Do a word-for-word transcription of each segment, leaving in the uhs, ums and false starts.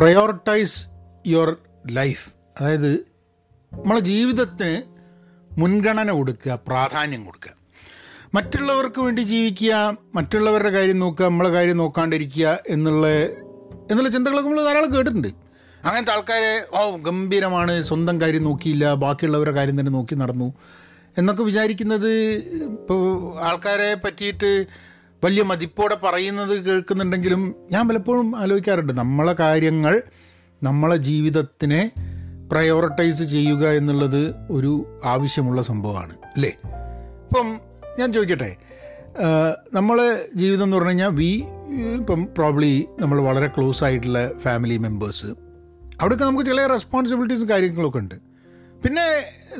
Prioritise your life. അതായത് നമ്മളെ ജീവിതത്തിന് മുൻഗണന കൊടുക്കുക, പ്രാധാന്യം കൊടുക്കുക. മറ്റുള്ളവർക്ക് വേണ്ടി ജീവിക്കുക, മറ്റുള്ളവരുടെ കാര്യം നോക്കുക, നമ്മളെ കാര്യം നോക്കാണ്ടിരിക്കുക എന്നുള്ള എന്നുള്ള ചിന്തകളൊക്കെ നമ്മൾ ധാരാളം കേട്ടിട്ടുണ്ട്. അങ്ങനത്തെ ആൾക്കാരെ ഓ ഗംഭീരമാണ്, സ്വന്തം കാര്യം നോക്കിയില്ല, ബാക്കിയുള്ളവരുടെ കാര്യം തന്നെ നോക്കി നടന്നു എന്നൊക്കെ വിചാരിക്കുന്നത്, ഇപ്പോൾ ആൾക്കാരെ പറ്റിയിട്ട് വലിയ മതിപ്പോടെ പറയുന്നത് കേൾക്കുന്നുണ്ടെങ്കിലും ഞാൻ പലപ്പോഴും ആലോചിക്കാറുണ്ട്, നമ്മളെ കാര്യങ്ങൾ, നമ്മളെ ജീവിതത്തിനെ പ്രയോറിറ്റൈസ് ചെയ്യുക എന്നുള്ളത് ഒരു ആവശ്യമുള്ള സംഭവമാണ്, അല്ലേ? ഇപ്പം ഞാൻ ചോദിക്കട്ടെ, നമ്മളെ ജീവിതം എന്ന് പറഞ്ഞു കഴിഞ്ഞാൽ വി ഇപ്പം പ്രോബ്ലി നമ്മൾ വളരെ ക്ലോസ് ആയിട്ടുള്ള ഫാമിലി മെമ്പേഴ്സ്, അവിടെയൊക്കെ നമുക്ക് ചില റെസ്പോൺസിബിലിറ്റീസും കാര്യങ്ങളൊക്കെ ഉണ്ട്. പിന്നെ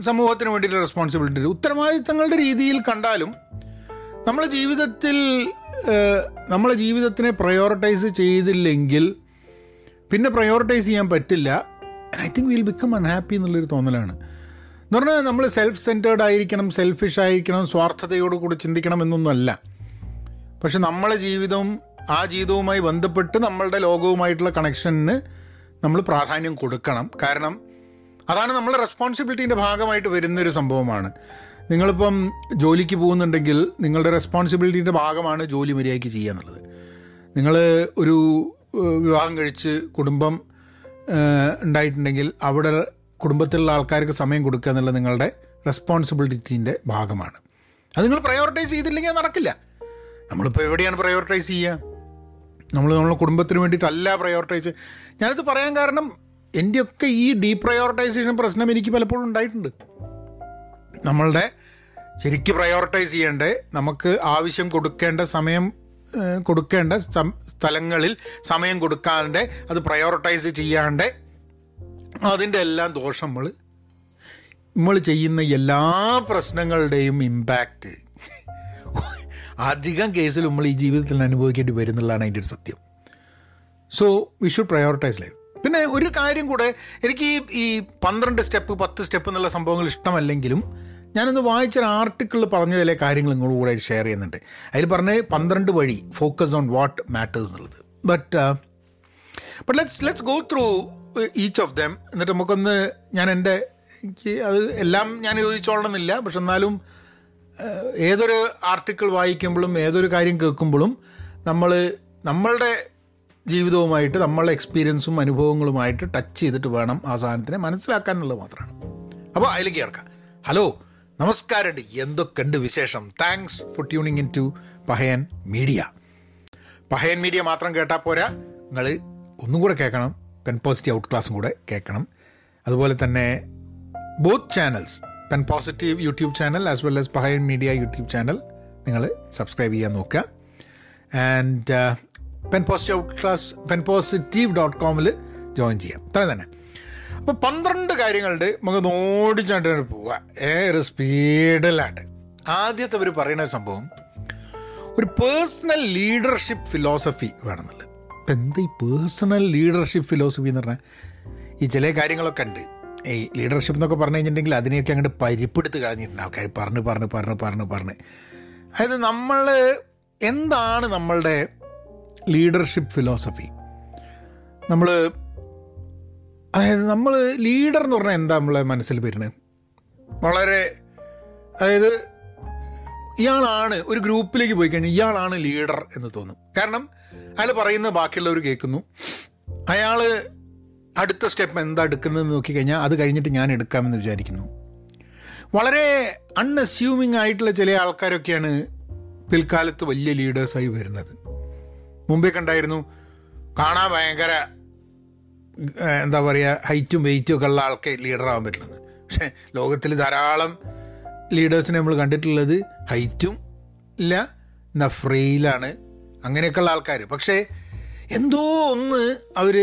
സമൂഹത്തിന് വേണ്ടിയിട്ട് റെസ്പോൺസിബിലിറ്റി, ഉത്തരവാദിത്തങ്ങളുടെ രീതിയിൽ കണ്ടാലും നമ്മളെ ജീവിതത്തിൽ നമ്മളെ ജീവിതത്തിനെ പ്രയോറിറ്റൈസ് ചെയ്തില്ലെങ്കിൽ പിന്നെ പ്രയോറിറ്റൈസ് ചെയ്യാൻ പറ്റില്ല. I think will become unhappy എന്നുള്ളൊരു തോന്നലാണ്. എന്ന് പറഞ്ഞാൽ നമ്മൾ സെൽഫ് സെൻറ്റേർഡ് ആയിരിക്കണം, സെൽഫിഷ് ആയിരിക്കണം, സ്വാർത്ഥതയോട് കൂടി ചിന്തിക്കണം എന്നൊന്നുമല്ല. പക്ഷെ നമ്മളെ ജീവിതവും ആ ജീവിതവുമായി ബന്ധപ്പെട്ട് നമ്മളുടെ ലോകവുമായിട്ടുള്ള കണക്ഷന് നമ്മൾ പ്രാധാന്യം കൊടുക്കണം. കാരണം അതാണ് നമ്മളെ റെസ്പോൺസിബിലിറ്റീൻ്റെ ഭാഗമായിട്ട് വരുന്നൊരു സംഭവമാണ്. നിങ്ങളിപ്പം ജോലിക്ക് പോകുന്നുണ്ടെങ്കിൽ നിങ്ങളുടെ റെസ്പോൺസിബിലിറ്റീൻ്റെ ഭാഗമാണ് ജോലി മര്യാദയ്ക്ക് ചെയ്യുക എന്നുള്ളത്. നിങ്ങൾ ഒരു വിവാഹം കഴിച്ച് കുടുംബം ഉണ്ടായിട്ടുണ്ടെങ്കിൽ അവിടെ കുടുംബത്തിലുള്ള ആൾക്കാർക്ക് സമയം കൊടുക്കുക എന്നുള്ളത് നിങ്ങളുടെ റെസ്പോൺസിബിലിറ്റീൻ്റെ ഭാഗമാണ്. അത് നിങ്ങൾ പ്രയോറിറ്റൈസ് ചെയ്തില്ലെങ്കിൽ അത് നടക്കില്ല. നമ്മളിപ്പോൾ എവിടെയാണ് പ്രയോറിറ്റൈസ് ചെയ്യുക? നമ്മൾ നമ്മളെ കുടുംബത്തിന് വേണ്ടിയിട്ടല്ല പ്രയോറിറ്റൈസ്. ഞാനിത് പറയാൻ കാരണം എൻ്റെയൊക്കെ ഈ ഡീപ്രയോറിറ്റൈസേഷൻ പ്രശ്നം എനിക്ക് പലപ്പോഴും ഉണ്ടായിട്ടുണ്ട്. നമ്മളുടെ ശരിക്ക് പ്രയോറിറ്റൈസ് ചെയ്യേണ്ട, നമുക്ക് ആവശ്യം കൊടുക്കേണ്ട, സമയം കൊടുക്കേണ്ട സ്ഥലങ്ങളിൽ സമയം കൊടുക്കാണ്ട്, അത് പ്രയോറിറ്റൈസ് ചെയ്യാണ്ട്, അതിൻ്റെ എല്ലാം ദോഷം നമ്മൾ നമ്മൾ ചെയ്യുന്ന എല്ലാ പ്രശ്നങ്ങളുടെയും ഇമ്പാക്റ്റ് അധികം കേസിൽ നമ്മൾ ഈ ജീവിതത്തിൽ അനുഭവിക്കേണ്ടി വരുന്നുള്ളതാണ് അതിൻ്റെ ഒരു സത്യം. So we should prioritise life. പിന്നെ ഒരു കാര്യം കൂടെ, എനിക്ക് ഈ ഈ പന്ത്രണ്ട് സ്റ്റെപ്പ് പത്ത് സ്റ്റെപ്പ് എന്നുള്ള സംഭവങ്ങൾ ഇഷ്ടമല്ലെങ്കിലും ഞാനൊന്ന് വായിച്ചൊരു ആർട്ടിക്കിളിൽ പറഞ്ഞ ചില കാര്യങ്ങൾ നിങ്ങളുടെ കൂടെ ഷെയർ ചെയ്യുന്നുണ്ട്. അതിൽ പറഞ്ഞ് പന്ത്രണ്ട് വഴി ഫോക്കസ് ഓൺ വാട്ട് മാറ്റേഴ്സ് എന്നുള്ളത്. But but let's let's go through each of them. എന്നിട്ട് നമുക്കൊന്ന്, ഞാൻ എൻ്റെ എനിക്ക് അത് എല്ലാം ഞാൻ യോജിച്ചോളണമെന്നില്ല, പക്ഷെ എന്നാലും ഏതൊരു ആർട്ടിക്കിൾ വായിക്കുമ്പോഴും ഏതൊരു കാര്യം കേൾക്കുമ്പോഴും നമ്മൾ നമ്മളുടെ ജീവിതവുമായിട്ട്, നമ്മളുടെ എക്സ്പീരിയൻസും അനുഭവങ്ങളുമായിട്ട് ടച്ച് ചെയ്തിട്ട് വേണം ആ സാധനത്തിനെ മനസ്സിലാക്കാൻ എന്നുള്ളത് മാത്രമാണ്. അപ്പോൾ അതിലേക്ക് കിടക്കാം. ഹലോ, നമസ്കാരമുണ്ട്, എന്തൊക്കെയുണ്ട് വിശേഷം? Thanks for tuning in to Pahayan media. Pahayan media മാത്രം കേട്ടാൽ പോരാ, നിങ്ങൾ ഒന്നും കൂടെ കേൾക്കണം, പെൻ പോസിറ്റീവ് ഔട്ട് ക്ലാസ്സും കൂടെ കേൾക്കണം. അതുപോലെ തന്നെ both channels, pen positive YouTube channel as well as Pahayan media YouTube channel നിങ്ങൾ സബ്സ്ക്രൈബ് ചെയ്യാൻ നോക്കുക. And pen positive out class pen positive dot കോമിൽ ജോയിൻ ചെയ്യാം. ഇത്ര തന്നെ. അപ്പോൾ പന്ത്രണ്ട് കാര്യങ്ങളുണ്ട്, നമുക്ക് ഓടിച്ചാണ്ട് പോവുക ഏറെ സ്പീഡിലാണ്ട്. ആദ്യത്തെ അവർ പറയുന്ന സംഭവം ഒരു പേഴ്സണൽ ലീഡർഷിപ്പ് ഫിലോസഫി വേണമെന്നുള്ളത്. ഇപ്പം എന്താ ഈ പേഴ്സണൽ ലീഡർഷിപ്പ് ഫിലോസഫി എന്ന് പറഞ്ഞാൽ? ഈ ചില കാര്യങ്ങളൊക്കെ ഉണ്ട്, ഈ ലീഡർഷിപ്പ് എന്നൊക്കെ പറഞ്ഞു കഴിഞ്ഞിട്ടുണ്ടെങ്കിൽ അതിനെയൊക്കെ അങ്ങോട്ട് പരിപ്പെടുത്ത് കളഞ്ഞിട്ടുണ്ട് ആൾക്കാർ, പറഞ്ഞ് പറഞ്ഞ് പറഞ്ഞ് പറഞ്ഞ് പറഞ്ഞ് അതായത് നമ്മൾ എന്താണ് നമ്മളുടെ ലീഡർഷിപ്പ് ഫിലോസഫി? നമ്മൾ അതായത് നമ്മൾ ലീഡർ എന്ന് പറഞ്ഞാൽ എന്താ നമ്മളെ മനസ്സിൽ വരുന്നത്? വളരെ അതായത് ഇയാളാണ്, ഒരു ഗ്രൂപ്പിലേക്ക് പോയി കഴിഞ്ഞാൽ ഇയാളാണ് ലീഡർ എന്ന് തോന്നും. കാരണം അയാൾ പറയുന്നത് ബാക്കിയുള്ളവർ കേൾക്കുന്നു, അയാൾ അടുത്ത സ്റ്റെപ്പ് എന്താ എടുക്കുന്നതെന്ന് നോക്കിക്കഴിഞ്ഞാൽ അത് കഴിഞ്ഞിട്ട് ഞാൻ എടുക്കാമെന്ന് വിചാരിക്കുന്നു. വളരെ അൺഅസ്യൂമിങ് ആയിട്ടുള്ള ചില ആൾക്കാരൊക്കെയാണ് പിൽക്കാലത്ത് വലിയ ലീഡേഴ്സായി വരുന്നത്. മുമ്പേ കണ്ടായിരുന്നു, കാണാൻ ഭയങ്കര എന്താ പറയുക ഹൈറ്റും വെയ്റ്റും ഒക്കെ ഉള്ള ആൾക്ക് ലീഡറാകാൻ പറ്റുന്നത്. പക്ഷേ ലോകത്തിൽ ധാരാളം ലീഡേഴ്സിനെ നമ്മൾ കണ്ടിട്ടുള്ളത് ഹൈറ്റും ഇല്ല, എന്നാൽ ഫ്രെയിലാണ്, അങ്ങനെയൊക്കെയുള്ള ആൾക്കാർ. പക്ഷേ എന്തോ ഒന്ന് അവർ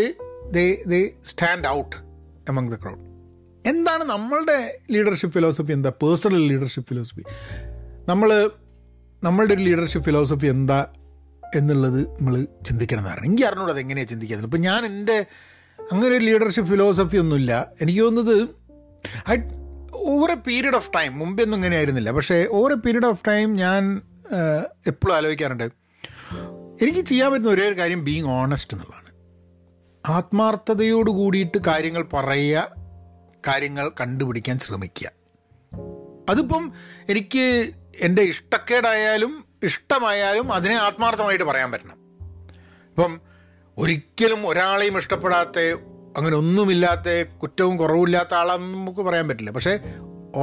they they stand out among the crowd. എന്താണ് നമ്മളുടെ ലീഡർഷിപ്പ് ഫിലോസഫി? എന്താ പേഴ്സണൽ ലീഡർഷിപ്പ് ഫിലോസഫി? നമ്മൾ നമ്മളുടെ ഒരു ലീഡർഷിപ്പ് ഫിലോസഫി എന്താ എന്നുള്ളത് നമ്മൾ ചിന്തിക്കണം എന്നാണ്. എനിക്ക് അറിഞ്ഞൂടെ അതെങ്ങനെയാണ് ചിന്തിക്കുന്നത്. ഇപ്പം ഞാൻ എൻ്റെ അങ്ങനെ ഒരു ലീഡർഷിപ്പ് ഫിലോസഫി ഒന്നുമില്ല. എനിക്ക് തോന്നുന്നത് over a period of time, മുമ്പേ ഒന്നും ഇങ്ങനെ ആയിരുന്നില്ല, പക്ഷേ over a period of time ഞാൻ എപ്പോഴും ആലോചിക്കാറുണ്ട് എനിക്ക് ചെയ്യാൻ പറ്റുന്ന ഒരേ ഒരു കാര്യം ബീങ് ഓണസ്റ്റ് എന്നുള്ളതാണ്. ആത്മാർത്ഥതയോട് കൂടിയിട്ട് കാര്യങ്ങൾ പറയുക, കാര്യങ്ങൾ കണ്ടുപിടിക്കാൻ ശ്രമിക്കുക. അതിപ്പം എനിക്ക് എൻ്റെ ഇഷ്ടക്കേടായാലും ഇഷ്ടമായാലും അതിനെ ആത്മാർത്ഥമായിട്ട് പറയാൻ പറ്റണം. ഇപ്പം ഒരിക്കലും ഒരാളെയും ഇഷ്ടപ്പെടാത്ത, അങ്ങനെ ഒന്നുമില്ലാത്ത, കുറ്റവും കുറവില്ലാത്ത ആളാണെന്ന് നമുക്ക് പറയാൻ പറ്റില്ല. പക്ഷേ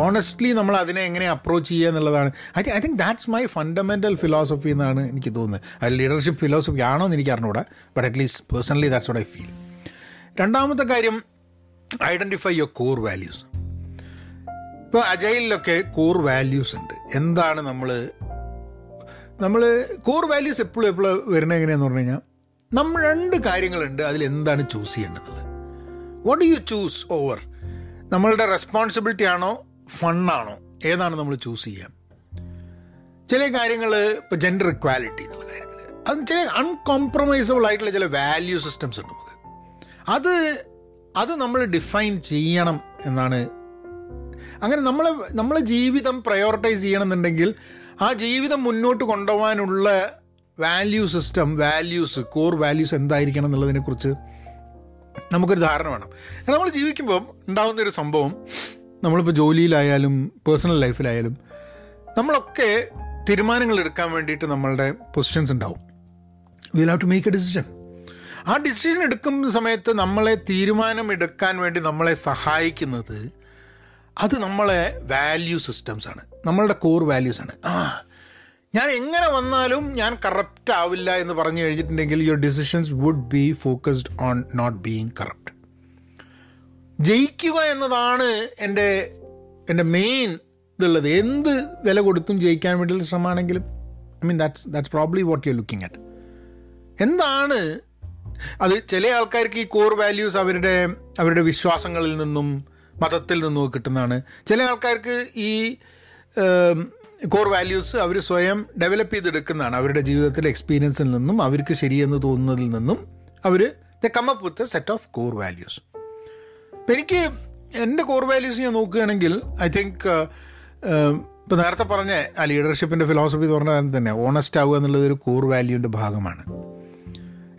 ഓണസ്റ്റ്ലി നമ്മൾ അതിനെ എങ്ങനെ അപ്രോച്ച് ചെയ്യുക എന്നുള്ളതാണ്. I I think that's my fundamental philosophy എന്നാണ് എനിക്ക് തോന്നുന്നത്. അത് ലീഡർഷിപ്പ് ഫിലോസഫി ആണോ എന്ന് എനിക്ക് അറിഞ്ഞുകൂടാ, but at least personally that's what I feel. രണ്ടാമത്തെ കാര്യം, ഐഡൻറ്റിഫൈ യുവർ കോർ വാല്യൂസ്. ഇപ്പോൾ അജൈലിലൊക്കെ കോർ വാല്യൂസ് ഉണ്ട്. എന്താണ് നമ്മൾ നമ്മൾ കോർ വാല്യൂസ് എപ്പോഴും എപ്പോഴും വരുന്നത് എങ്ങനെയാന്ന് പറഞ്ഞു കഴിഞ്ഞാൽ, നമ്മൾ രണ്ട് കാര്യങ്ങളുണ്ട്, അതിലെന്താണ് ചൂസ് ചെയ്യേണ്ടത്. What do you choose over? നമ്മളുടെ റെസ്പോൺസിബിലിറ്റി ആണോ ഫണ്ണാണോ, ഏതാണ് നമ്മൾ ചൂസ് ചെയ്യുക? ചില കാര്യങ്ങൾ, ഇപ്പോൾ ജെൻഡർ ഇക്വാലിറ്റി എന്നുള്ള കാര്യത്തിൽ അത് ചില അൺകോംപ്രമൈസബിൾ ആയിട്ടുള്ള ചില വാല്യൂ സിസ്റ്റംസ് ഉണ്ട് നമുക്ക്. അത് അത് നമ്മൾ ഡിഫൈൻ ചെയ്യണം എന്നാണ്. അങ്ങനെ നമ്മളെ നമ്മളെ ജീവിതം പ്രയോറിറ്റൈസ് ചെയ്യണമെന്നുണ്ടെങ്കിൽ ആ ജീവിതം മുന്നോട്ട് കൊണ്ടുപോകാനുള്ള value system, values, core values എന്തായിരിക്കണം എന്നുള്ളതിനെക്കുറിച്ച് നമുക്കൊരു ധാരണ വേണം. നമ്മൾ ജീവിക്കുമ്പം ഉണ്ടാകുന്നൊരു സംഭവം, നമ്മളിപ്പോൾ ജോലിയിലായാലും പേഴ്സണൽ ലൈഫിലായാലും നമ്മളൊക്കെ തീരുമാനങ്ങൾ എടുക്കാൻ വേണ്ടിയിട്ട് നമ്മളുടെ പൊസിഷൻസ് ഉണ്ടാവും. We will have to make a decision. ആ ഡിസിഷൻ എടുക്കുന്ന സമയത്ത് നമ്മളെ തീരുമാനമെടുക്കാൻ വേണ്ടി നമ്മളെ സഹായിക്കുന്നത് അത് നമ്മളെ വാല്യൂ സിസ്റ്റംസാണ്, നമ്മളുടെ കോർ വാല്യൂസാണ്. ആ ഞാൻ എങ്ങനെ വന്നാലും ഞാൻ കറപ്റ്റ് ആവില്ല എന്ന് പറഞ്ഞു കഴിഞ്ഞിട്ടുണ്ടെങ്കിൽ your decisions would be focused on not being corrupt. ജയിക്കുക എന്നതാണ് എൻ്റെ എൻ്റെ മെയിൻ ഇതുള്ളത്. എന്ത് വില കൊടുത്തും ജയിക്കാൻ വേണ്ടിയുള്ള ശ്രമമാണെങ്കിലും I mean that's that's probably what you are looking at. എന്താണ് അത്? ചില ആൾക്കാർക്ക് ഈ കോർ വാല്യൂസ് അവരുടെ അവരുടെ വിശ്വാസങ്ങളിൽ നിന്നും മതത്തിൽ നിന്നും കിട്ടുന്നതാണ്. ചില ആൾക്കാർക്ക് ഈ കോർ വാല്യൂസ് അവർ സ്വയം ഡെവലപ്പ് ചെയ്തെടുക്കുന്നതാണ്, അവരുടെ ജീവിതത്തിലെ എക്സ്പീരിയൻസിൽ നിന്നും അവർക്ക് ശരിയെന്ന് തോന്നുന്നതിൽ നിന്നും അവർ the come up with a set of core values. അപ്പം എനിക്ക് എൻ്റെ കോർ വാല്യൂസ് ഞാൻ നോക്കുകയാണെങ്കിൽ ഐ തിങ്ക് ഇപ്പോൾ നേരത്തെ പറഞ്ഞ ആ ലീഡർഷിപ്പിൻ്റെ ഫിലോസഫി എന്ന് പറഞ്ഞാൽ തന്നെ ഓണസ്റ്റ് ആവുക എന്നുള്ളത് ഒരു കോർ വാല്യൂവിൻ്റെ ഭാഗമാണ്.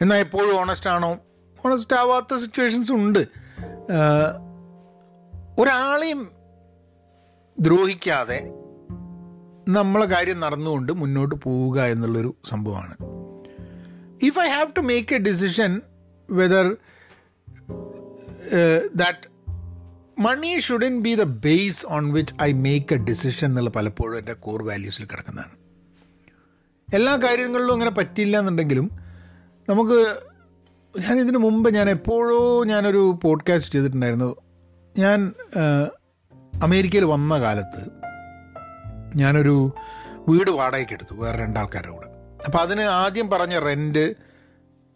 എന്നാൽ എപ്പോഴും ഓണസ്റ്റ് ആണോ? ഓണസ്റ്റ് ആവാത്ത സിറ്റുവേഷൻസ് ഉണ്ട്. ഒരാളെയും ദ്രോഹിക്കാതെ നമ്മളെ കാര്യം നടന്നുകൊണ്ട് മുന്നോട്ട് പോവുക എന്നുള്ളൊരു സംഭവമാണ്. If I have to make a decision whether that money shouldn't be the base on which I make a decision എന്നുള്ള പലപ്പോഴും എൻ്റെ കോർ വാല്യൂസിൽ കിടക്കുന്നതാണ്. എല്ലാ കാര്യങ്ങളിലും അങ്ങനെ പറ്റില്ല എന്നുണ്ടെങ്കിലും നമുക്ക്, ഞാനിതിന് മുമ്പ് ഞാൻ എപ്പോഴോ ഞാനൊരു പോഡ്കാസ്റ്റ് ചെയ്തിട്ടുണ്ടായിരുന്നു. ഞാൻ അമേരിക്കയിൽ വന്ന കാലത്ത് ഞാനൊരു വീട് വാടകയ്ക്ക് എടുത്തു വേറെ രണ്ടാൾക്കാരുടെ കൂടെ. അപ്പോൾ അതിന് ആദ്യം പറഞ്ഞ റെൻറ്റ്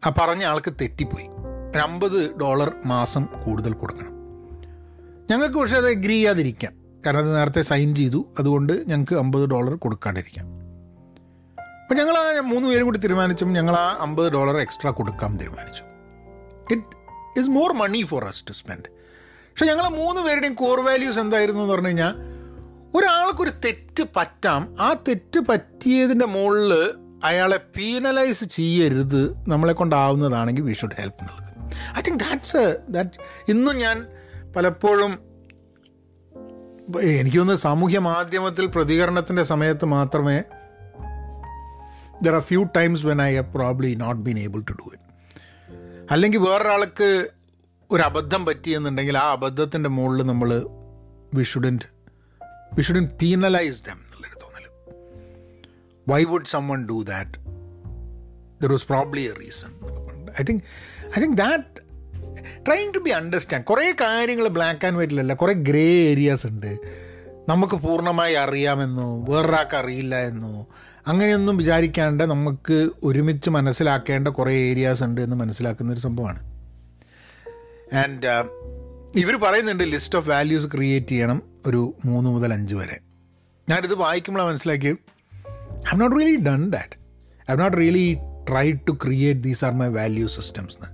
ആ പറഞ്ഞ ആൾക്ക് തെറ്റിപ്പോയി. ഒരു അമ്പത് ഡോളർ മാസം കൂടുതൽ കൊടുക്കണം ഞങ്ങൾക്ക്. പക്ഷേ അത് എഗ്രി ചെയ്യാതിരിക്കാം, കാരണം അത് നേരത്തെ സൈൻ ചെയ്തു, അതുകൊണ്ട് ഞങ്ങൾക്ക് അമ്പത് ഡോളർ കൊടുക്കാണ്ടിരിക്കാം. അപ്പോൾ ഞങ്ങൾ ആ മൂന്ന് പേരും കൂടി തീരുമാനിച്ചും ഞങ്ങൾ ആ അമ്പത് ഡോളർ എക്സ്ട്രാ കൊടുക്കാൻ തീരുമാനിച്ചു. It is more money for us to spend. പക്ഷേ ഞങ്ങൾ മൂന്ന് പേരുടെയും കോർ വാല്യൂസ് എന്തായിരുന്നു എന്ന് പറഞ്ഞു കഴിഞ്ഞാൽ, ഒരാൾക്കൊരു തെറ്റ് പറ്റാം, ആ തെറ്റ് പറ്റിയതിൻ്റെ മുകളിൽ അയാളെ പീനലൈസ് ചെയ്യരുത്, നമ്മളെ കൊണ്ടാവുന്നതാണെങ്കിൽ വി ഷുഡ് ഹെൽപ്പ് എന്നുള്ളത്. ഐ തിങ്ക് ദാറ്റ്സ് ദാറ്റ് ഇന്നും ഞാൻ പലപ്പോഴും എനിക്ക് തോന്നുന്നത് സാമൂഹ്യ മാധ്യമത്തിൽ പ്രതികരണത്തിൻ്റെ സമയത്ത് മാത്രമേ, there are few times when I have probably not been able to do it. അല്ലെങ്കിൽ വേറൊരാൾക്ക് ഒരു അബദ്ധം പറ്റിയെന്നുണ്ടെങ്കിൽ ആ അബദ്ധത്തിൻ്റെ മുകളിൽ നമ്മൾ we shouldn't we shouldn't penalize them nallu thonal. Why would someone do that? There was probably a reason. I think I think that trying to be understand kore kaaryangal black and white illa kore gray areas undu namukku poornamayi ariyamennu verraak ariyilla ennu anganeyonnum vicharikanda namukku orumichu manasilakenda kore areas undu ennu manasilakkunna oru sambhavana. And uh, ഇവർ പറയുന്നുണ്ട് list of values create ചെയ്യണം ഒരു മൂന്ന് മുതൽ അഞ്ച് വരെ. ഞാനിത് വായിക്കുമ്പോഴാണ് മനസ്സിലാക്കി I have not really done that. I have not really try to create these are my value systems എന്ന്.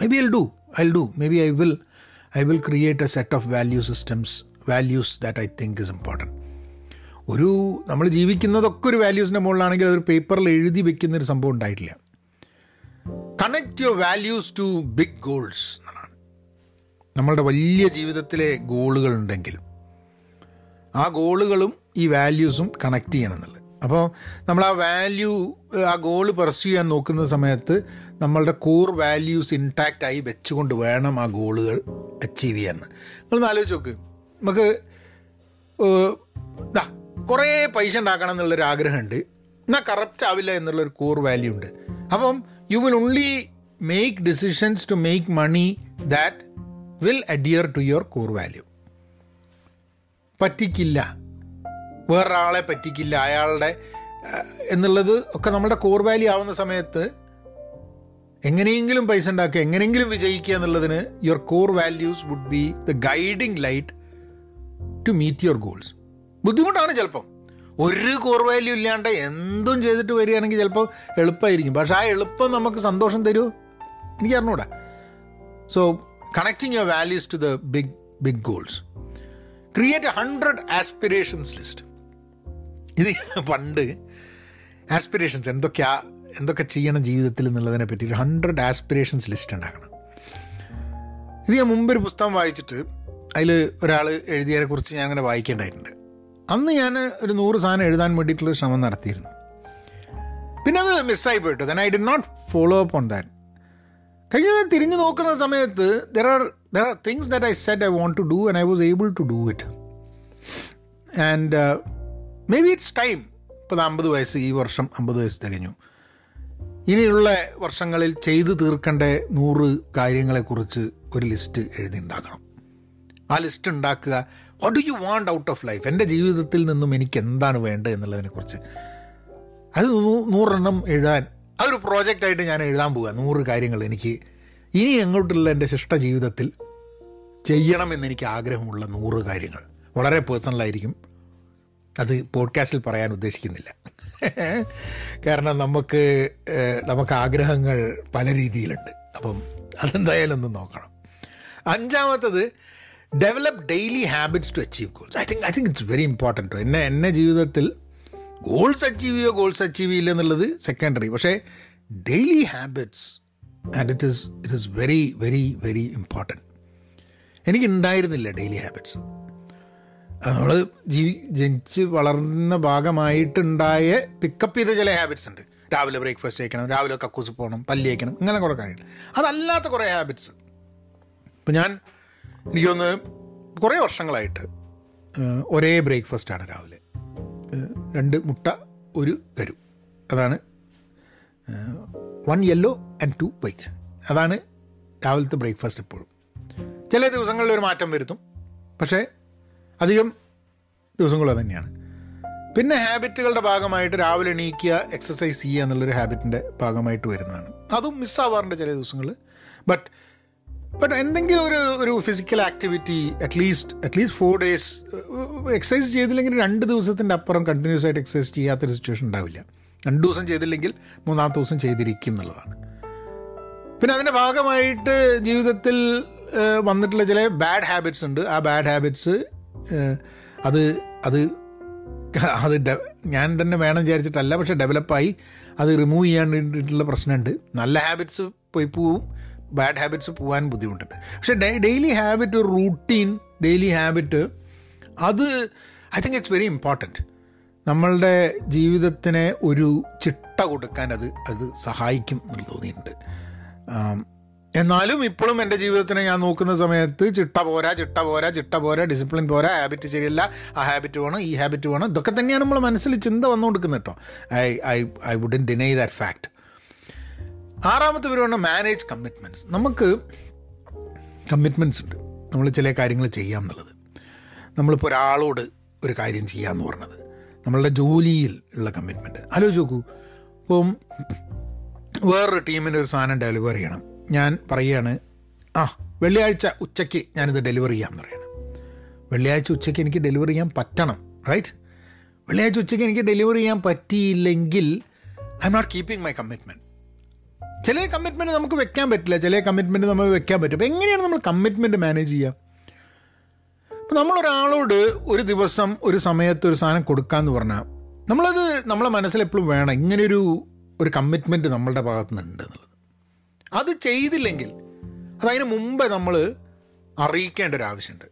Maybe I do I do maybe I will I will create a set of value systems, values that I think is important. ഒരു നമ്മൾ ജീവിക്കുന്നതൊക്കെ ഒരു വാല്യൂസിൻ്റെ മുകളിലാണെങ്കിൽ അതൊരു പേപ്പറിൽ എഴുതി വെക്കുന്നൊരു സംഭവം ഉണ്ടായിട്ടില്ല. Connect your values to big goals എന്നാണ്. നമ്മളുടെ വലിയ ജീവിതത്തിലെ ഗോളുകളുണ്ടെങ്കിൽ ആ ഗോളുകളും ഈ വാല്യൂസും കണക്ട് ചെയ്യണം എന്നുള്ളത്. അപ്പോൾ നമ്മൾ ആ വാല്യൂ ആ ഗോള് പെർസ്യൂ ചെയ്യാൻ നോക്കുന്ന സമയത്ത് നമ്മളുടെ കോർ വാല്യൂസ് ഇൻടാക്റ്റായി വെച്ചുകൊണ്ട് വേണം ആ ഗോളുകൾ അച്ചീവ് ചെയ്യാൻ. നിങ്ങളൊന്ന് ആലോചിച്ച് നോക്ക്, നമുക്ക് കുറേ പൈസ ഉണ്ടാക്കണം എന്നുള്ളൊരു ആഗ്രഹമുണ്ട്, എന്നാൽ കറപ്റ്റ് ആവില്ല എന്നുള്ളൊരു കോർ വാല്യൂ ഉണ്ട്. അപ്പം you will only make decisions to make money that will adhere to your core value. പറ്റിക്കില്ല, വേറൊരാളെ പറ്റിക്കില്ല, അയാളുടെ എന്നുള്ളത് ഒക്കെ നമ്മുടെ കോർ വാല്യൂ ആവുന്ന സമയത്ത് എങ്ങനെയെങ്കിലും പൈസ ഉണ്ടാക്കുക, എങ്ങനെയെങ്കിലും വിജയിക്കുക എന്നുള്ളതിന് your core values would be the guiding light to meet your goals. ബുദ്ധിമുട്ടാണ് ചിലപ്പം, ഒരു കോർ വാല്യൂ ഇല്ലാണ്ട് എന്തും ചെയ്തിട്ട് വരികയാണെങ്കിൽ ചിലപ്പോൾ എളുപ്പമായിരിക്കും, പക്ഷേ ആ എളുപ്പം നമുക്ക് സന്തോഷം തരുമോ എനിക്ക് അറിഞ്ഞൂടാ. So connecting your values to the big big goals. Create a hundred aspirations list. ഇത് പണ്ട് ആസ്പിറേഷൻസ് എന്തൊക്കെയാ, എന്തൊക്കെ ചെയ്യണം ജീവിതത്തിൽ എന്നുള്ളതിനെ പറ്റി ഒരു ഹൺഡ്രഡ് ആസ്പിറേഷൻസ് ലിസ്റ്റ് ഉണ്ടാക്കണം. ഇത് ഞാൻ മുമ്പൊരു പുസ്തകം വായിച്ചിട്ട് അതിൽ ഒരാൾ എഴുതിയതിനെ കുറിച്ച് ഞാൻ അങ്ങനെ വായിക്കേണ്ടായിട്ടുണ്ട്. അന്ന് ഞാൻ ഒരു നൂറ് സാധനം എഴുതാൻ വേണ്ടിയിട്ടുള്ള ശ്രമം നടത്തിയിരുന്നു, പിന്നെ അത് മിസ്സായി പോയിട്ടു. Then I did not follow up on that. കഴിഞ്ഞ തിരിഞ്ഞു നോക്കുന്ന സമയത്ത് there are there are things that I said I want to do and I was able to do it. And maybe it's time. ഇപ്പോൾ അമ്പത് വയസ്സ്, ഈ വർഷം അമ്പത് വയസ്സ് തികഞ്ഞു. ഇനിയുള്ള വർഷങ്ങളിൽ ചെയ്തു തീർക്കേണ്ട നൂറ് കാര്യങ്ങളെക്കുറിച്ച് ഒരു ലിസ്റ്റ് എഴുതി ഉണ്ടാക്കണം. ആ ലിസ്റ്റ് ഉണ്ടാക്കുക. What do you want out of life? എൻ്റെ ജീവിതത്തിൽ നിന്നും എനിക്ക് എന്താണ് വേണ്ടത് എന്നുള്ളതിനെക്കുറിച്ച് അത് നൂറെണ്ണം എഴുതാൻ, അതൊരു പ്രോജക്റ്റായിട്ട് ഞാൻ എഴുതാൻ പോവുക. നൂറ് കാര്യങ്ങൾ എനിക്ക് ഇനി എങ്ങോട്ടുള്ള എൻ്റെ ശിഷ്ട ജീവിതത്തിൽ ചെയ്യണമെന്നെനിക്ക് ആഗ്രഹമുള്ള നൂറ് കാര്യങ്ങൾ. വളരെ പേഴ്സണലായിരിക്കും, അത് പോഡ്കാസ്റ്റിൽ പറയാൻ ഉദ്ദേശിക്കുന്നില്ല. കാരണം നമുക്ക് നമുക്ക് ആഗ്രഹങ്ങൾ പല രീതിയിലുണ്ട്. അപ്പം അതെന്തായാലും ഒന്ന് നോക്കണം. അഞ്ചാമത്തത് develop daily habits to achieve goals. I think I think it's very important. എന്നെ എന്നെ ജീവിതത്തിൽ ഗോൾസ് അച്ചീവ് ചെയ്യുമോ ഗോൾസ് അച്ചീവ് ചെയ്യില്ല എന്നുള്ളത് സെക്കൻഡറി, പക്ഷേ daily habits and it is it is very very very important. എനിക്കുണ്ടായിരുന്നില്ല ഡെയിലി ഹാബിറ്റ്സ്. നമ്മൾ ജീവി ജനിച്ച് വളർന്ന ഭാഗമായിട്ടുണ്ടായ പിക്കപ്പ് ചെയ്ത ചില ഹാബിറ്റ്സ് ഉണ്ട്. രാവിലെ ബ്രേക്ക്ഫാസ്റ്റ് കഴിക്കണം, രാവിലെ കക്കൂസ് പോകണം, പല്ലി കഴിക്കണം, ഇങ്ങനെ കുറേ കാര്യങ്ങൾ. അതല്ലാത്ത കുറേ ഹാബിറ്റ്സ് ഇപ്പം ഞാൻ എനിക്കൊന്ന് കുറേ വർഷങ്ങളായിട്ട് ഒരേ ബ്രേക്ക്ഫാസ്റ്റാണ്. രാവിലെ രണ്ട് മുട്ട ഒരു കരു, അതാണ് one yellow and two white, അതാണ് രാവിലത്തെ ബ്രേക്ക്ഫാസ്റ്റ് എപ്പോഴും. ചില ദിവസങ്ങളിൽ ഒരു മാറ്റം വരുത്തും, പക്ഷേ അധികം ദിവസങ്ങൾ തന്നെയാണ്. പിന്നെ ഹാബിറ്റുകളുടെ ഭാഗമായിട്ട് രാവിലെ എണീക്കുക, എക്സസൈസ് ചെയ്യുക എന്നുള്ളൊരു ഹാബിറ്റിൻ്റെ ഭാഗമായിട്ട് വരുന്നതാണ്. അതും മിസ്സാവാറുണ്ട് ചില ദിവസങ്ങൾ. ബട്ട് ബട്ട് എന്തെങ്കിലും ഒരു ഒരു physical activity at least at least four days exercise ചെയ്തില്ലെങ്കിൽ രണ്ട് ദിവസത്തിൻ്റെ അപ്പുറം കണ്ടിന്യൂസ് ആയിട്ട് എക്സസൈസ് ചെയ്യാത്തൊരു സിറ്റുവേഷൻ ഉണ്ടാവില്ല. രണ്ട് ദിവസം ചെയ്തില്ലെങ്കിൽ മൂന്നാമത്തെ ദിവസം ചെയ്തിരിക്കും എന്നുള്ളതാണ്. പിന്നെ അതിൻ്റെ ഭാഗമായിട്ട് ജീവിതത്തിൽ വന്നിട്ടുള്ള ചില ബാഡ് ഹാബിറ്റ്സ് ഉണ്ട്. ആ ബാഡ് ഹാബിറ്റ്സ് അത് അത് അത് ഞാൻ തന്നെ വേണം വിചാരിച്ചിട്ടല്ല, പക്ഷെ ഡെവലപ്പായി അത് റിമൂവ് ചെയ്യാൻ വേണ്ടിയിട്ടുള്ള പ്രശ്നമുണ്ട്. നല്ല ഹാബിറ്റ്സ് പോയി പോവും, ബാഡ് ഹാബിറ്റ്സ് പോകാൻ ബുദ്ധിമുട്ടുണ്ട്. പക്ഷേ ഡെയിലി ഹാബിറ്റ്, ഒരു റൂട്ടീൻ ഡെയിലി ഹാബിറ്റ്, അത് I think it's very important. നമ്മളുടെ ജീവിതത്തിനെ ഒരു ചിട്ട കൊടുക്കാൻ അത് അത് സഹായിക്കും എന്ന് തോന്നിയിട്ടുണ്ട്. എന്നാലും ഇപ്പോഴും എൻ്റെ ജീവിതത്തിനെ ഞാൻ നോക്കുന്ന സമയത്ത് ചിട്ട പോരാ, ചിട്ട പോരാ, ചിട്ട പോരാ, ഡിസിപ്ലിൻ പോരാ, ഹാബിറ്റ് ശരിയല്ല, ആ ഹാബിറ്റ് വേണം, ഈ ഹാബിറ്റ് വേണം, ഇതൊക്കെ തന്നെയാണ് നമ്മൾ മനസ്സിൽ ചിന്ത വന്നുകൊടുക്കുന്നത് കേട്ടോ. I I I wouldn't deny that fact. ആറാമത്തെ പേരാണ് മാനേജ് കമ്മിറ്റ്മെൻറ്റ്സ്. നമുക്ക് കമ്മിറ്റ്മെൻറ്റ്സ് ഉണ്ട്, നമ്മൾ ചില കാര്യങ്ങൾ ചെയ്യാം എന്നുള്ളത്. നമ്മളിപ്പോൾ ഒരാളോട് ഒരു കാര്യം ചെയ്യാമെന്ന് പറഞ്ഞത്, നമ്മളുടെ ജോലിയിൽ ഉള്ള കമ്മിറ്റ്മെൻറ്റ്. ആലോചിച്ച് നോക്കൂ, ഇപ്പം വേറൊരു ടീമിൻ്റെ ഒരു സാധനം ഡെലിവർ ചെയ്യണം. ഞാൻ പറയുകയാണ്, ആ വെള്ളിയാഴ്ച ഉച്ചയ്ക്ക് ഞാനിത് ഡെലിവർ ചെയ്യാമെന്ന് പറയുകയാണ്. വെള്ളിയാഴ്ച ഉച്ചയ്ക്ക് എനിക്ക് ഡെലിവർ ചെയ്യാൻ പറ്റണം, റൈറ്റ്? വെള്ളിയാഴ്ച ഉച്ചയ്ക്ക് എനിക്ക് ഡെലിവർ ചെയ്യാൻ പറ്റിയില്ലെങ്കിൽ I'm not keeping my commitment. ചില കമ്മിറ്റ്മെൻറ്റ് നമുക്ക് വെക്കാൻ പറ്റില്ല, ചില കമ്മിറ്റ്മെൻറ്റ് നമുക്ക് വെക്കാൻ പറ്റും. അപ്പോൾ എങ്ങനെയാണ് നമ്മൾ കമ്മിറ്റ്മെൻറ്റ് മാനേജ് ചെയ്യുക? അപ്പോൾ നമ്മളൊരാളോട് ഒരു ദിവസം ഒരു സമയത്ത് ഒരു സാധനം കൊടുക്കാമെന്ന് പറഞ്ഞാൽ നമ്മളത് നമ്മളെ മനസ്സിലെപ്പോഴും വേണം ഇങ്ങനെയൊരു ഒരു കമ്മിറ്റ്മെൻറ്റ് നമ്മളുടെ ഭാഗത്തു നിന്നുണ്ട് എന്നുള്ളത്. അത് ചെയ്തില്ലെങ്കിൽ അതതിന് മുമ്പേ നമ്മൾ അറിയിക്കേണ്ട ഒരു ആവശ്യമുണ്ട്.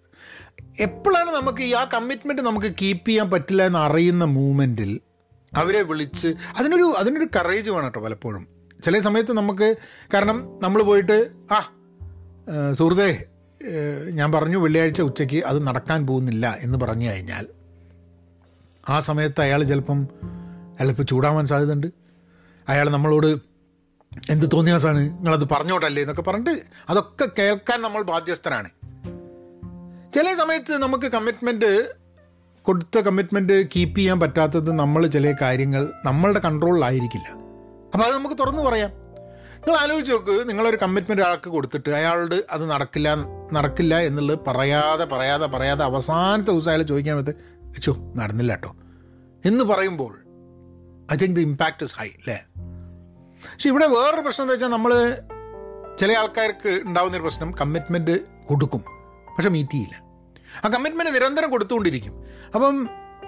എപ്പോഴാണ് നമുക്ക് ഈ ആ കമ്മിറ്റ്മെൻറ്റ് നമുക്ക് കീപ്പ് ചെയ്യാൻ പറ്റില്ല എന്ന് അറിയുന്ന മൂവ്മെൻറ്റിൽ അവരെ വിളിച്ച് അതിനൊരു അതിനൊരു കറേജ് വേണം കേട്ടോ. പലപ്പോഴും ചില സമയത്ത് നമുക്ക് കാരണം നമ്മൾ പോയിട്ട് ആ സുഹൃത്തേ ഞാൻ പറഞ്ഞു വെള്ളിയാഴ്ച ഉച്ചയ്ക്ക് അത് നടക്കാൻ പോകുന്നില്ല എന്ന് പറഞ്ഞു കഴിഞ്ഞാൽ ആ സമയത്ത് അയാൾ ചിലപ്പം അയാളിപ്പോൾ ചൂടാവാൻ സാധ്യതയുണ്ട്. അയാൾ നമ്മളോട് എന്ത് തോന്നിയാസാണ് നിങ്ങളത് പറഞ്ഞോട്ടല്ലേ എന്നൊക്കെ പറഞ്ഞിട്ട് അതൊക്കെ കേൾക്കാൻ നമ്മൾ ബാധ്യസ്ഥരാണ്. ചില സമയത്ത് നമുക്ക് കമ്മിറ്റ്മെൻറ്റ് കൊടുത്ത കമ്മിറ്റ്മെൻറ്റ് കീപ്പ് ചെയ്യാൻ പറ്റാത്തത് നമ്മൾ ചില കാര്യങ്ങൾ നമ്മളുടെ കൺട്രോളിലായിരിക്കില്ല. അപ്പോൾ അത് നമുക്ക് തുറന്നു പറയാം. നിങ്ങൾ ആലോചിച്ച് നോക്ക്, നിങ്ങളൊരു കമ്മിറ്റ്മെൻറ്റ് ആൾക്ക് കൊടുത്തിട്ട് അയാളോട് അത് നടക്കില്ല നടക്കില്ല എന്നുള്ളത് പറയാതെ പറയാതെ പറയാതെ അവസാനത്തെ ദിവസം അയാൾ ചോദിക്കാൻ പറ്റും അച്ചോ നടന്നില്ല കേട്ടോ എന്ന് പറയുമ്പോൾ I think the impact is high അല്ലേ. പക്ഷെ ഇവിടെ വേറൊരു പ്രശ്നം എന്താ വെച്ചാൽ നമ്മൾ ചില ആൾക്കാർക്ക് ഉണ്ടാകുന്നൊരു പ്രശ്നം കമ്മിറ്റ്മെൻറ്റ് കൊടുക്കും പക്ഷെ മീറ്റ് ചെയ്യില്ല. ആ കമ്മിറ്റ്മെൻറ്റ് നിരന്തരം കൊടുത്തുകൊണ്ടിരിക്കും. അപ്പം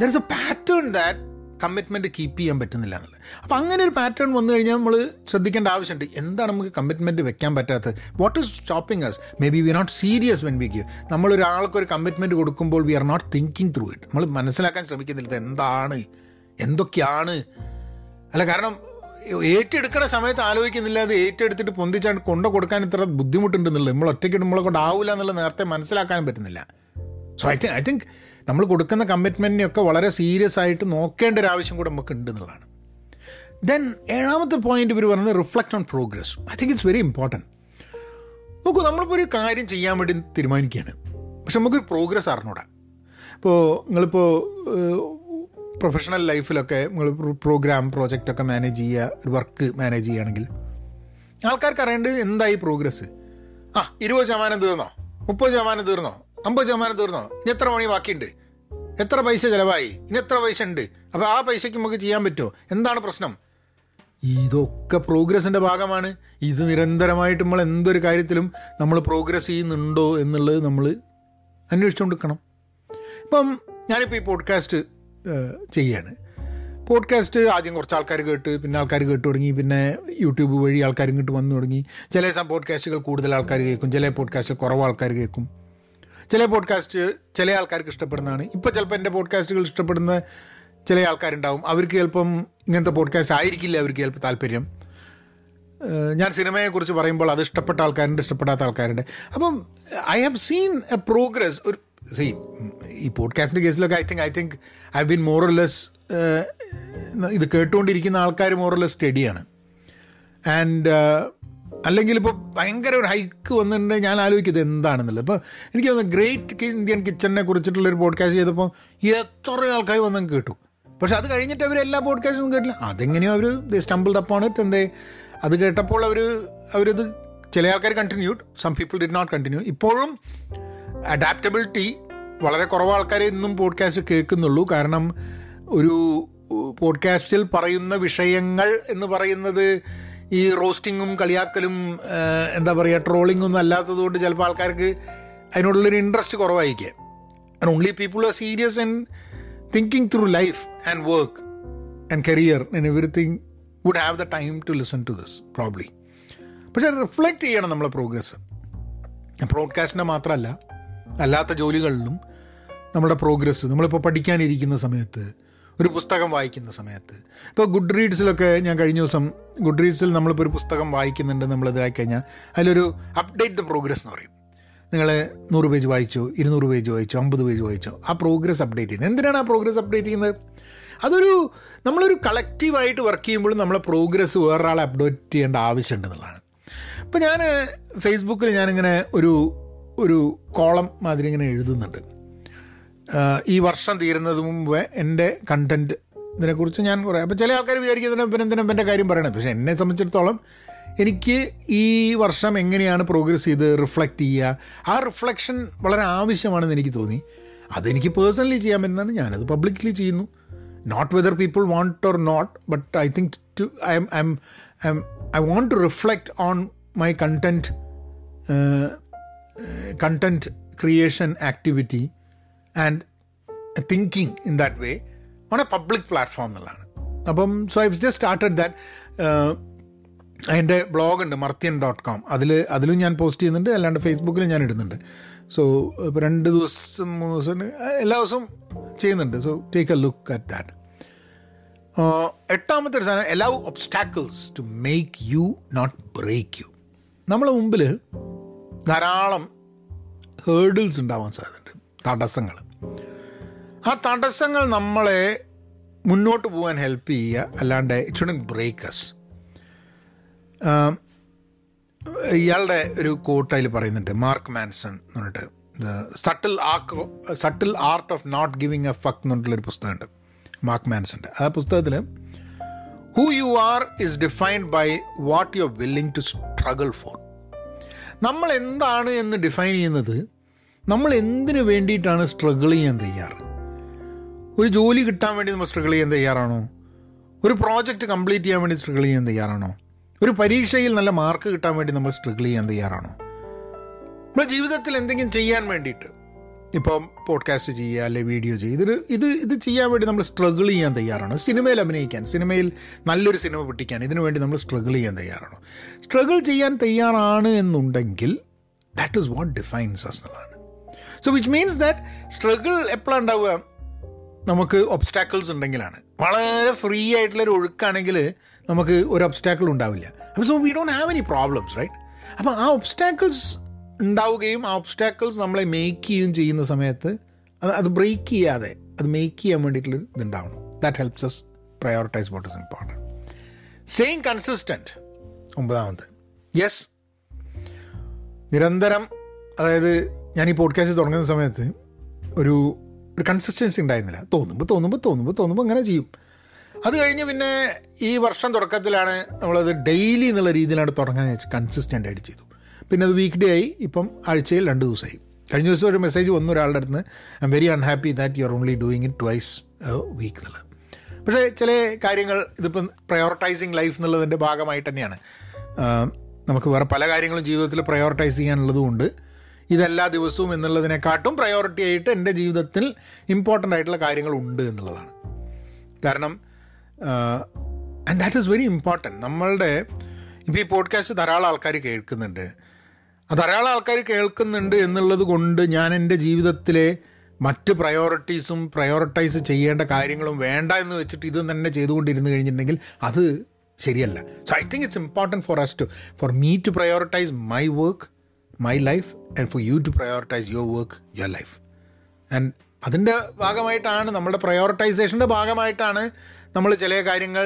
there is a pattern that commitment keep ചെയ്യാൻ പറ്റുന്നില്ല എന്നുള്ളത്. അപ്പം അങ്ങനെ ഒരു പാറ്റേൺ വന്നു കഴിഞ്ഞാൽ നമ്മൾ ശ്രദ്ധിക്കേണ്ട ആവശ്യമുണ്ട്. എന്താണ് നമുക്ക് കമ്മിറ്റ്മെൻറ്റ് വെക്കാൻ പറ്റാത്തത്? What is stopping us? Maybe we are not serious when we give. നമ്മളൊരാൾക്കൊരു കമ്മിറ്റ്മെൻറ്റ് കൊടുക്കുമ്പോൾ we are not thinking through it. നമ്മൾ മനസ്സിലാക്കാൻ ശ്രമിക്കുന്നില്ല എന്താണ് എന്തൊക്കെയാണ് അല്ല. കാരണം ഏറ്റെടുക്കുന്ന സമയത്ത് ആലോചിക്കുന്നില്ല, അത് ഏറ്റെടുത്തിട്ട് പൊന്തിച്ചാണ്ട് കൊണ്ടു കൊടുക്കാൻ ഇത്ര ബുദ്ധിമുട്ടുണ്ടെന്നുള്ളത് നമ്മൾ ഒറ്റയ്ക്ക് നമ്മളെ കൊണ്ട് ആവില്ല എന്നുള്ളത് നേരത്തെ മനസ്സിലാക്കാൻ പറ്റുന്നില്ല. So I think I think നമ്മൾ കൊടുക്കുന്ന കമ്മിറ്റ്മെൻറ്റിനെയൊക്കെ വളരെ സീരിയസ് ആയിട്ട് നോക്കേണ്ട ഒരു ആവശ്യം കൂടെ നമുക്ക് ഉണ്ട് എന്നുള്ളതാണ്. ദെൻ ഏഴാമത്തെ പോയിന്റ് ഇവർ പറഞ്ഞത് reflect on progress. I think it's very important. നോക്കൂ, നമ്മളിപ്പോൾ ഒരു കാര്യം ചെയ്യാൻ വേണ്ടി തീരുമാനിക്കുകയാണ്, പക്ഷെ നമുക്കൊരു പ്രോഗ്രസ് അറിഞ്ഞൂടാ. ഇപ്പോൾ നിങ്ങളിപ്പോൾ പ്രൊഫഷണൽ ലൈഫിലൊക്കെ നിങ്ങൾ പ്രോഗ്രാം പ്രോജക്റ്റൊക്കെ മാനേജ് ചെയ്യുക, ഒരു വർക്ക് മാനേജ് ചെയ്യുകയാണെങ്കിൽ ആൾക്കാർക്ക് അറിയേണ്ടത് എന്തായി പ്രോഗ്രസ്. ആ ഇരുപത് ശതമാനം തീർന്നോ, മുപ്പത് ശതമാനം തീർന്നോ, അമ്പത് ശതമാനം തീർന്നോ, ഇനി എത്ര മണി ബാക്കിയുണ്ട്, എത്ര പൈസ ചിലവായി, ഇനി എത്ര പൈസ ഉണ്ട്, അപ്പോൾ ആ പൈസയ്ക്ക് നമുക്ക് ചെയ്യാൻ പറ്റുമോ, എന്താണ് പ്രശ്നം, ഇതൊക്കെ പ്രോഗ്രസിൻ്റെ ഭാഗമാണ്. ഇത് നിരന്തരമായിട്ട് നമ്മൾ എന്തൊരു കാര്യത്തിലും നമ്മൾ പ്രോഗ്രസ് ചെയ്യുന്നുണ്ടോ എന്നുള്ളത് നമ്മൾ അന്വേഷിച്ചുകൊണ്ടിരിക്കണം. ഇപ്പം ഞാനിപ്പോൾ ഈ പോഡ്കാസ്റ്റ് ചെയ്യാണ്. പോഡ്കാസ്റ്റ് ആദ്യം കുറച്ച് ആൾക്കാർ കേട്ട്, പിന്നെ ആൾക്കാർ കേട്ട് തുടങ്ങി, പിന്നെ യൂട്യൂബ് വഴി ആൾക്കാർ ഇങ്ങോട്ട് വന്നു തുടങ്ങി. ചില സം പോഡ്കാസ്റ്റുകൾ കൂടുതൽ ആൾക്കാർ കേൾക്കും, ചില പോഡ്കാസ്റ്റുകൾ കുറവ് ആൾക്കാർ കേൾക്കും. ചില പോഡ്കാസ്റ്റ് ചില ആൾക്കാർക്ക് ഇഷ്ടപ്പെടുന്നതാണ്. ഇപ്പോൾ ചിലപ്പോൾ എൻ്റെ പോഡ്കാസ്റ്റുകൾ ഇഷ്ടപ്പെടുന്ന ചില ആൾക്കാരുണ്ടാവും. അവർക്ക് ചിലപ്പം ഇങ്ങനത്തെ പോഡ്കാസ്റ്റ് ആയിരിക്കില്ല അവർക്ക് ചിലപ്പോൾ താല്പര്യം. ഞാൻ സിനിമയെക്കുറിച്ച് പറയുമ്പോൾ അത് ഇഷ്ടപ്പെട്ട ആൾക്കാരുണ്ട്, ഇഷ്ടപ്പെടാത്ത ആൾക്കാരുണ്ട്. അപ്പം I have seen a progress. ഒരു സീ ഈ പോഡ്കാസ്റ്റിൻ്റെ കേസിലൊക്കെ I think I think I been മോറലെസ് ഇത് കേട്ടുകൊണ്ടിരിക്കുന്ന ആൾക്കാർ മോറലെസ് സ്റ്റഡിയാണ്. ആൻഡ് അല്ലെങ്കിൽ ഇപ്പോൾ ഭയങ്കര ഒരു ഹൈക്ക് വന്നിട്ടുണ്ടെങ്കിൽ ഞാൻ ആലോചിക്കുന്നത് എന്താണെന്നുള്ളത്. ഇപ്പോൾ എനിക്ക് തോന്നുന്നു ഗ്രേറ്റ് ഇന്ത്യൻ കിച്ചണിനെ കുറിച്ചിട്ടുള്ളൊരു പോഡ്കാസ്റ്റ് ചെയ്തപ്പോൾ എത്ര ആൾക്കാർ വന്നങ്ങ് കേട്ടു. പക്ഷെ അത് കഴിഞ്ഞിട്ട് അവർ എല്ലാ പോഡ്കാസ്റ്റും കേട്ടില്ല. അതെങ്ങനെയോ അവർ they stumbled upon it and they അത് കേട്ടപ്പോൾ അവർ അവരത് ചില ആൾക്കാർ continued, some people did not continue. ഇപ്പോഴും അഡാപ്റ്റബിലിറ്റി വളരെ കുറവ് ആൾക്കാരെ ഇന്നും പോഡ്കാസ്റ്റ് കേൾക്കുന്നുള്ളൂ. കാരണം ഒരു പോഡ്കാസ്റ്റിൽ പറയുന്ന വിഷയങ്ങൾ എന്ന് പറയുന്നത് ഈ റോസ്റ്റിങ്ങും കളിയാക്കലും എന്താ പറയുക ട്രോളിങ്ങൊന്നും അല്ലാത്തത് കൊണ്ട് ചിലപ്പോൾ ആൾക്കാർക്ക് അതിനോടുള്ളൊരു ഇൻട്രസ്റ്റ് കുറവായിരിക്കും. And only people are serious and thinking through life and work and career and everything would have the time to listen to this probably. പക്ഷെ റിഫ്ലക്റ്റ് ചെയ്യണം നമ്മളെ പ്രോഗ്രസ്. പോഡ്കാസ്റ്റിൻ്റെ മാത്രമല്ല, അല്ലാത്ത ജോലികളിലും നമ്മുടെ പ്രോഗ്രസ്. നമ്മളിപ്പോൾ പഠിക്കാനിരിക്കുന്ന സമയത്ത്, ഒരു പുസ്തകം വായിക്കുന്ന സമയത്ത്, ഇപ്പോൾ ഗുഡ് റീഡ്സിലൊക്കെ ഞാൻ കഴിഞ്ഞ ദിവസം ഗുഡ് റീഡ്സിൽ നമ്മളിപ്പോൾ ഒരു പുസ്തകം വായിക്കുന്നുണ്ട്, നമ്മളിതായി കഴിഞ്ഞാൽ അതിലൊരു അപ്ഡേറ്റ് ദ പ്രോഗ്രസ് എന്ന് പറയും. നിങ്ങൾ നൂറ് പേജ് വായിച്ചോ, ഇരുന്നൂറ് പേജ് വായിച്ചോ, അമ്പത് പേജ് വായിച്ചോ, ആ പ്രോഗ്രസ് അപ്ഡേറ്റ് ചെയ്യുന്നത്. എന്തിനാണ് ആ പ്രോഗ്രസ് അപ്ഡേറ്റ് ചെയ്യുന്നത്? അതൊരു നമ്മളൊരു കളക്റ്റീവായിട്ട് വർക്ക് ചെയ്യുമ്പോഴും നമ്മളെ പ്രോഗ്രസ് വേറൊരാളെ അപ്ഡേറ്റ് ചെയ്യേണ്ട ആവശ്യമുണ്ടെന്നുള്ളതാണ്. അപ്പോൾ ഞാൻ ഫേസ്ബുക്കിൽ ഞാനിങ്ങനെ ഒരു ഒരു കോളം മാതിരി ഇങ്ങനെ എഴുതുന്നുണ്ട്. ഈ വർഷം തീരുന്നതിന് മുമ്പേ എൻ്റെ കണ്ടൻറ്റ് ഇതിനെക്കുറിച്ച് ഞാൻ കുറേ. അപ്പോൾ ചില ആൾക്കാർ വിചാരിക്കുന്നതിനും പിന്നെ എന്തിനും എൻ്റെ കാര്യം പറയണം. പക്ഷേ എന്നെ സംബന്ധിച്ചിടത്തോളം എനിക്ക് ഈ വർഷം എങ്ങനെയാണ് പ്രോഗ്രസ് ചെയ്ത് റിഫ്ലക്റ്റ് ചെയ്യുക, ആ റിഫ്ലക്ഷൻ വളരെ ആവശ്യമാണെന്ന് എനിക്ക് തോന്നി. അതെനിക്ക് പേഴ്സണലി ചെയ്യാൻ പറ്റുന്നതാണ്. ഞാനത് പബ്ലിക്കലി ചെയ്യുന്നു. Not whether people want or not, but I think to I'm I'm I'm I want to reflect on my content content creation activity and thinking in that way on a public platform nallana. Appo so I've just started that എൻ്റെ ബ്ലോഗുണ്ട് മർത്യൻ dot com, അതിൽ അതിലും ഞാൻ post ചെയ്യുന്നുണ്ട്, അല്ലാണ്ട് ഫേസ്ബുക്കിലും ഞാൻ ഇടുന്നുണ്ട്. So ഇപ്പോൾ രണ്ട് ദിവസം മൂന്ന് ദിവസം എല്ലാ ദിവസവും ചെയ്യുന്നുണ്ട്. So take a look at that. എട്ടാമത്തെ ഒരു സാധനം, allow obstacles to make you not break you. നമ്മളെ മുമ്പിൽ ധാരാളം ഹേർഡിൽസ് ഉണ്ടാവാൻ സാധ്യതയുണ്ട്, തടസ്സങ്ങൾ. ആ തടസ്സങ്ങൾ നമ്മളെ മുന്നോട്ട് പോകാൻ ഹെൽപ്പ് ചെയ്യുക, അല്ലാണ്ട് ഇറ്റ് ഷുഡ്ന്റ് ബ്രേക്ക് അസ്. ഇയാളുടെ ഒരു കോട്ട് അതിൽ പറയുന്നുണ്ട്, മാർക്ക് മാൻസൺ എന്ന് പറഞ്ഞിട്ട്, സട്ടിൽ ആക്ക് subtle art of not giving a fuck എന്ന് പറഞ്ഞിട്ടുള്ളൊരു പുസ്തകമുണ്ട് മാർക്ക് മാൻസൻ്റെ. ആ പുസ്തകത്തിൽ who you are is defined by what you are willing to struggle for. നമ്മൾ എന്താണ് എന്ന് ഡിഫൈൻ ചെയ്യുന്നത് നമ്മൾ എന്തിനു വേണ്ടിയിട്ടാണ് സ്ട്രഗിൾ ചെയ്യാൻ തയ്യാറ്. ഒരു ജോലി കിട്ടാൻ വേണ്ടി നമ്മൾ സ്ട്രഗിൾ ചെയ്യാൻ തയ്യാറാണോ? ഒരു പ്രോജക്റ്റ് കംപ്ലീറ്റ് ചെയ്യാൻ വേണ്ടി സ്ട്രഗിൾ ചെയ്യാൻ തയ്യാറാണോ? ഒരു പരീക്ഷയിൽ നല്ല മാർക്ക് കിട്ടാൻ വേണ്ടി നമ്മൾ സ്ട്രഗിൾ ചെയ്യാൻ തയ്യാറാണോ? നമ്മുടെ ജീവിതത്തിൽ എന്തെങ്കിലും ചെയ്യാൻ വേണ്ടിയിട്ട്, ഇപ്പം പോഡ്കാസ്റ്റ് ചെയ്യുക അല്ലെങ്കിൽ വീഡിയോ ചെയ്യുക, ഇതൊരു ഇത് ഇത് ചെയ്യാൻ വേണ്ടി നമ്മൾ സ്ട്രഗിൾ ചെയ്യാൻ തയ്യാറാണോ? സിനിമയിൽ അഭിനയിക്കാൻ, സിനിമയിൽ നല്ലൊരു സിനിമ പിടിക്കാൻ, ഇതിനു വേണ്ടി നമ്മൾ സ്ട്രഗിൾ ചെയ്യാൻ തയ്യാറാണോ? സ്ട്രഗിൾ ചെയ്യാൻ തയ്യാറാണ് എന്നുണ്ടെങ്കിൽ that is what defines us എന്നുള്ളതാണ്. So which means that struggle എപ്പോഴാണ് ഉണ്ടാവുക? നമുക്ക് ഒബ്സ്റ്റാക്കിൾസ് ഉണ്ടെങ്കിലാണ്. വളരെ ഫ്രീ ആയിട്ടുള്ളൊരു ഒഴുക്കാണെങ്കിൽ നമുക്ക് ഒരു ഒബ്സ്റ്റാക്കിൾ ഉണ്ടാവില്ല. അപ്പോൾ so we don't have any problems, right? അപ്പോൾ ആ ഒബ്സ്റ്റാക്കിൾസ് ഉണ്ടാവുകയും ആ ഒബ്സ്റ്റാക്കിൾസ് നമ്മളെ മേക്ക് ചെയ്യുകയും ചെയ്യുന്ന സമയത്ത് അത് അത് ബ്രേക്ക് ചെയ്യാതെ അത് മേക്ക് ചെയ്യാൻ വേണ്ടിയിട്ടുള്ള ഇതുണ്ടാവണം. That helps us prioritise what is important. Staying consistent, ഒമ്പതാമത്. യെസ്, നിരന്തരം, അതായത് ഞാൻ ഈ പോഡ്കാസ്റ്റ് തുടങ്ങുന്ന സമയത്ത് ഒരു ഒരു കൺസിസ്റ്റൻസി ഉണ്ടായിരുന്നില്ല. തോന്നുമ്പോൾ തോന്നുമ്പോൾ തോന്നുമ്പോൾ തോന്നുമ്പോൾ അങ്ങനെ ചെയ്യും. അത് കഴിഞ്ഞ് പിന്നെ ഈ വർഷം തുടക്കത്തിലാണ് നമ്മളത് ഡെയിലി എന്നുള്ള രീതിയിലാണ് തുടങ്ങാൻ വെച്ച് കൺസിസ്റ്റൻ്റ് ആയിട്ട് ചെയ്തു. പിന്നെ അത് വീക്ക് ഡേ ആയി, ഇപ്പം ആഴ്ചയിൽ രണ്ട് ദിവസമായി. കഴിഞ്ഞ ദിവസം ഒരു മെസ്സേജ് വന്നു ഒരാളുടെ അടുത്ത്, I'm very unhappy that you are only doing it twice week എന്നുള്ളത്. പക്ഷേ ചില കാര്യങ്ങൾ ഇതിപ്പം പ്രയോറിറ്റൈസിങ് ലൈഫ് എന്നുള്ളതിൻ്റെ ഭാഗമായിട്ട് തന്നെയാണ്. നമുക്ക് വേറെ പല കാര്യങ്ങളും ജീവിതത്തിൽ പ്രയോറിറ്റൈസ് ചെയ്യാനുള്ളതുകൊണ്ട് ഇതെല്ലാ ദിവസവും എന്നുള്ളതിനെക്കാട്ടും പ്രയോറിറ്റി ആയിട്ട് എൻ്റെ ജീവിതത്തിൽ ഇമ്പോർട്ടൻ്റ് ആയിട്ടുള്ള കാര്യങ്ങളുണ്ട് എന്നുള്ളതാണ്. കാരണം and that is very important. നമ്മളുടെ ഇപ്പോൾ ഈ പോഡ്കാസ്റ്റ് ധാരാളം ആൾക്കാർ കേൾക്കുന്നുണ്ട്. ആ ധാരാളം ആൾക്കാർ കേൾക്കുന്നുണ്ട് എന്നുള്ളത് കൊണ്ട് ഞാൻ എൻ്റെ ജീവിതത്തിലെ മറ്റ് പ്രയോറിറ്റീസും പ്രയോറിറ്റൈസ് ചെയ്യേണ്ട കാര്യങ്ങളും വേണ്ട എന്ന് വെച്ചിട്ട് ഇത് തന്നെ ചെയ്തുകൊണ്ടിരുന്നു കഴിഞ്ഞിട്ടുണ്ടെങ്കിൽ അത് ശരിയല്ല. So I think it's important for us to for me to prioritise my work, my life, and for you to prioritise your work, your life. And അതിൻ്റെ ഭാഗമായിട്ടാണ്, നമ്മുടെ പ്രയോറിറ്റൈസേഷൻ്റെ ഭാഗമായിട്ടാണ് നമ്മൾ ചില കാര്യങ്ങൾ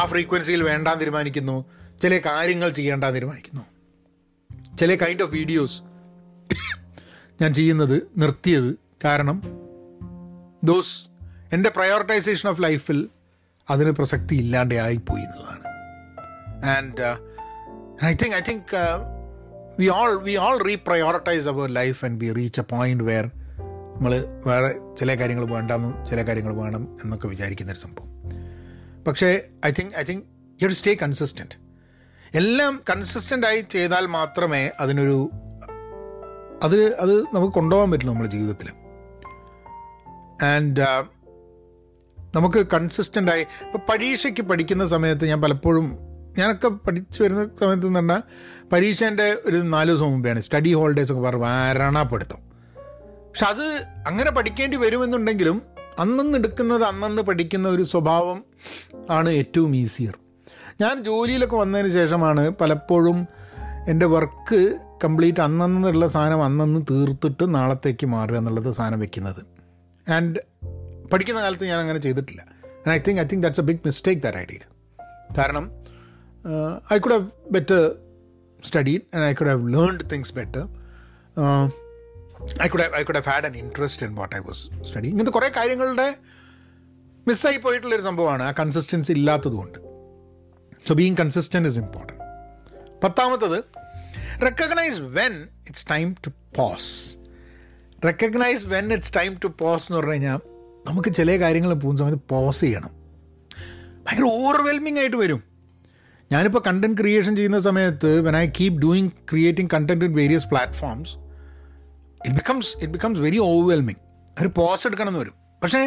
ആ ഫ്രീക്വൻസിയിൽ വേണ്ടാന്ന് തീരുമാനിക്കുന്നു, ചില കാര്യങ്ങൾ ചെയ്യേണ്ടാന്ന് തീരുമാനിക്കുന്നു, ചില കൈൻഡ് ഓഫ് വീഡിയോസ് ഞാൻ ചെയ്യുന്നത് നിർത്തിയത്. കാരണം ദോസ് എൻ്റെ പ്രയോറിറ്റൈസേഷൻ ഓഫ് ലൈഫിൽ അതിന് പ്രസക്തി ഇല്ലാണ്ട് ആയിപ്പോയി എന്നുള്ളതാണ്. And I think I think we all we all reprioritize our life and we reach a point where നമ്മൾ വേറെ ചില കാര്യങ്ങൾ വേണ്ടാന്നും ചില കാര്യങ്ങൾ വേണം എന്നൊക്കെ വിചാരിക്കുന്നൊരു സംഭവം. പക്ഷേ I think I think you have to stay consistent. എല്ലാം കൺസിസ്റ്റൻ്റായി ചെയ്താൽ മാത്രമേ അതിനൊരു അത് അത് നമുക്ക് കൊണ്ടുപോകാൻ പറ്റുള്ളൂ നമ്മുടെ ജീവിതത്തിൽ. ആൻഡ് നമുക്ക് കൺസിസ്റ്റൻ്റായി ഇപ്പോൾ പരീക്ഷയ്ക്ക് പഠിക്കുന്ന സമയത്ത് ഞാൻ പലപ്പോഴും ഞാനൊക്കെ പഠിച്ചു വരുന്ന സമയത്ത് എന്ന് പറഞ്ഞാൽ പരീക്ഷേൻ്റെ ഒരു നാല് ദിവസം മുമ്പെയാണ് സ്റ്റഡി ഹോളിഡേസ് ഒക്കെ പറഞ്ഞ് വാരണപ്പെടുത്തും. പക്ഷെ അത് അങ്ങനെ പഠിക്കേണ്ടി വരുമെന്നുണ്ടെങ്കിലും അന്നന്ന് എടുക്കുന്നത് അന്നന്ന് പഠിക്കുന്ന ഒരു സ്വഭാവം ആണ് ഏറ്റവും ഈസിയർ. ഞാൻ ജോലിയിലൊക്കെ വന്നതിന് ശേഷമാണ് പലപ്പോഴും എൻ്റെ വർക്ക് കംപ്ലീറ്റ് അന്നന്നുള്ള സാധനം അന്നന്ന് തീർത്തിട്ട് നാളത്തേക്ക് മാറുക എന്നുള്ളത് സാധനം വെക്കുന്നത്. ആൻഡ് പഠിക്കുന്ന കാലത്ത് ഞാൻ അങ്ങനെ ചെയ്തിട്ടില്ല. And I think I think that's a big mistake that I did. കാരണം Uh, I could have better studied and I could have learned things better. Uh, I could have, I could have had an interest in what I was studying. ഇങ്ങനത്തെ കുറേ കാര്യങ്ങളുടെ മിസ്സായി പോയിട്ടുള്ളൊരു സംഭവമാണ് ആ consistency ഇല്ലാത്തതുകൊണ്ട്. So being consistent is important. പത്താമത്തത്, recognise when it's time to pause. Recognise when it's time to pause എന്ന് പറഞ്ഞു കഴിഞ്ഞാൽ നമുക്ക് ചില കാര്യങ്ങൾ പോകുന്ന സമയത്ത് പോസ് ചെയ്യണം. ഭയങ്കര ഓവർവെൽമിംഗ് ആയിട്ട് വരും. ഞാനിപ്പോൾ കണ്ടൻറ് ക്രിയേഷൻ ചെയ്യുന്ന സമയത്ത് when I keep doing creating content in various platforms it becomes it becomes very overwhelming. ഒരു പോസ് എടുക്കണം എന്ന് വരും. പക്ഷേ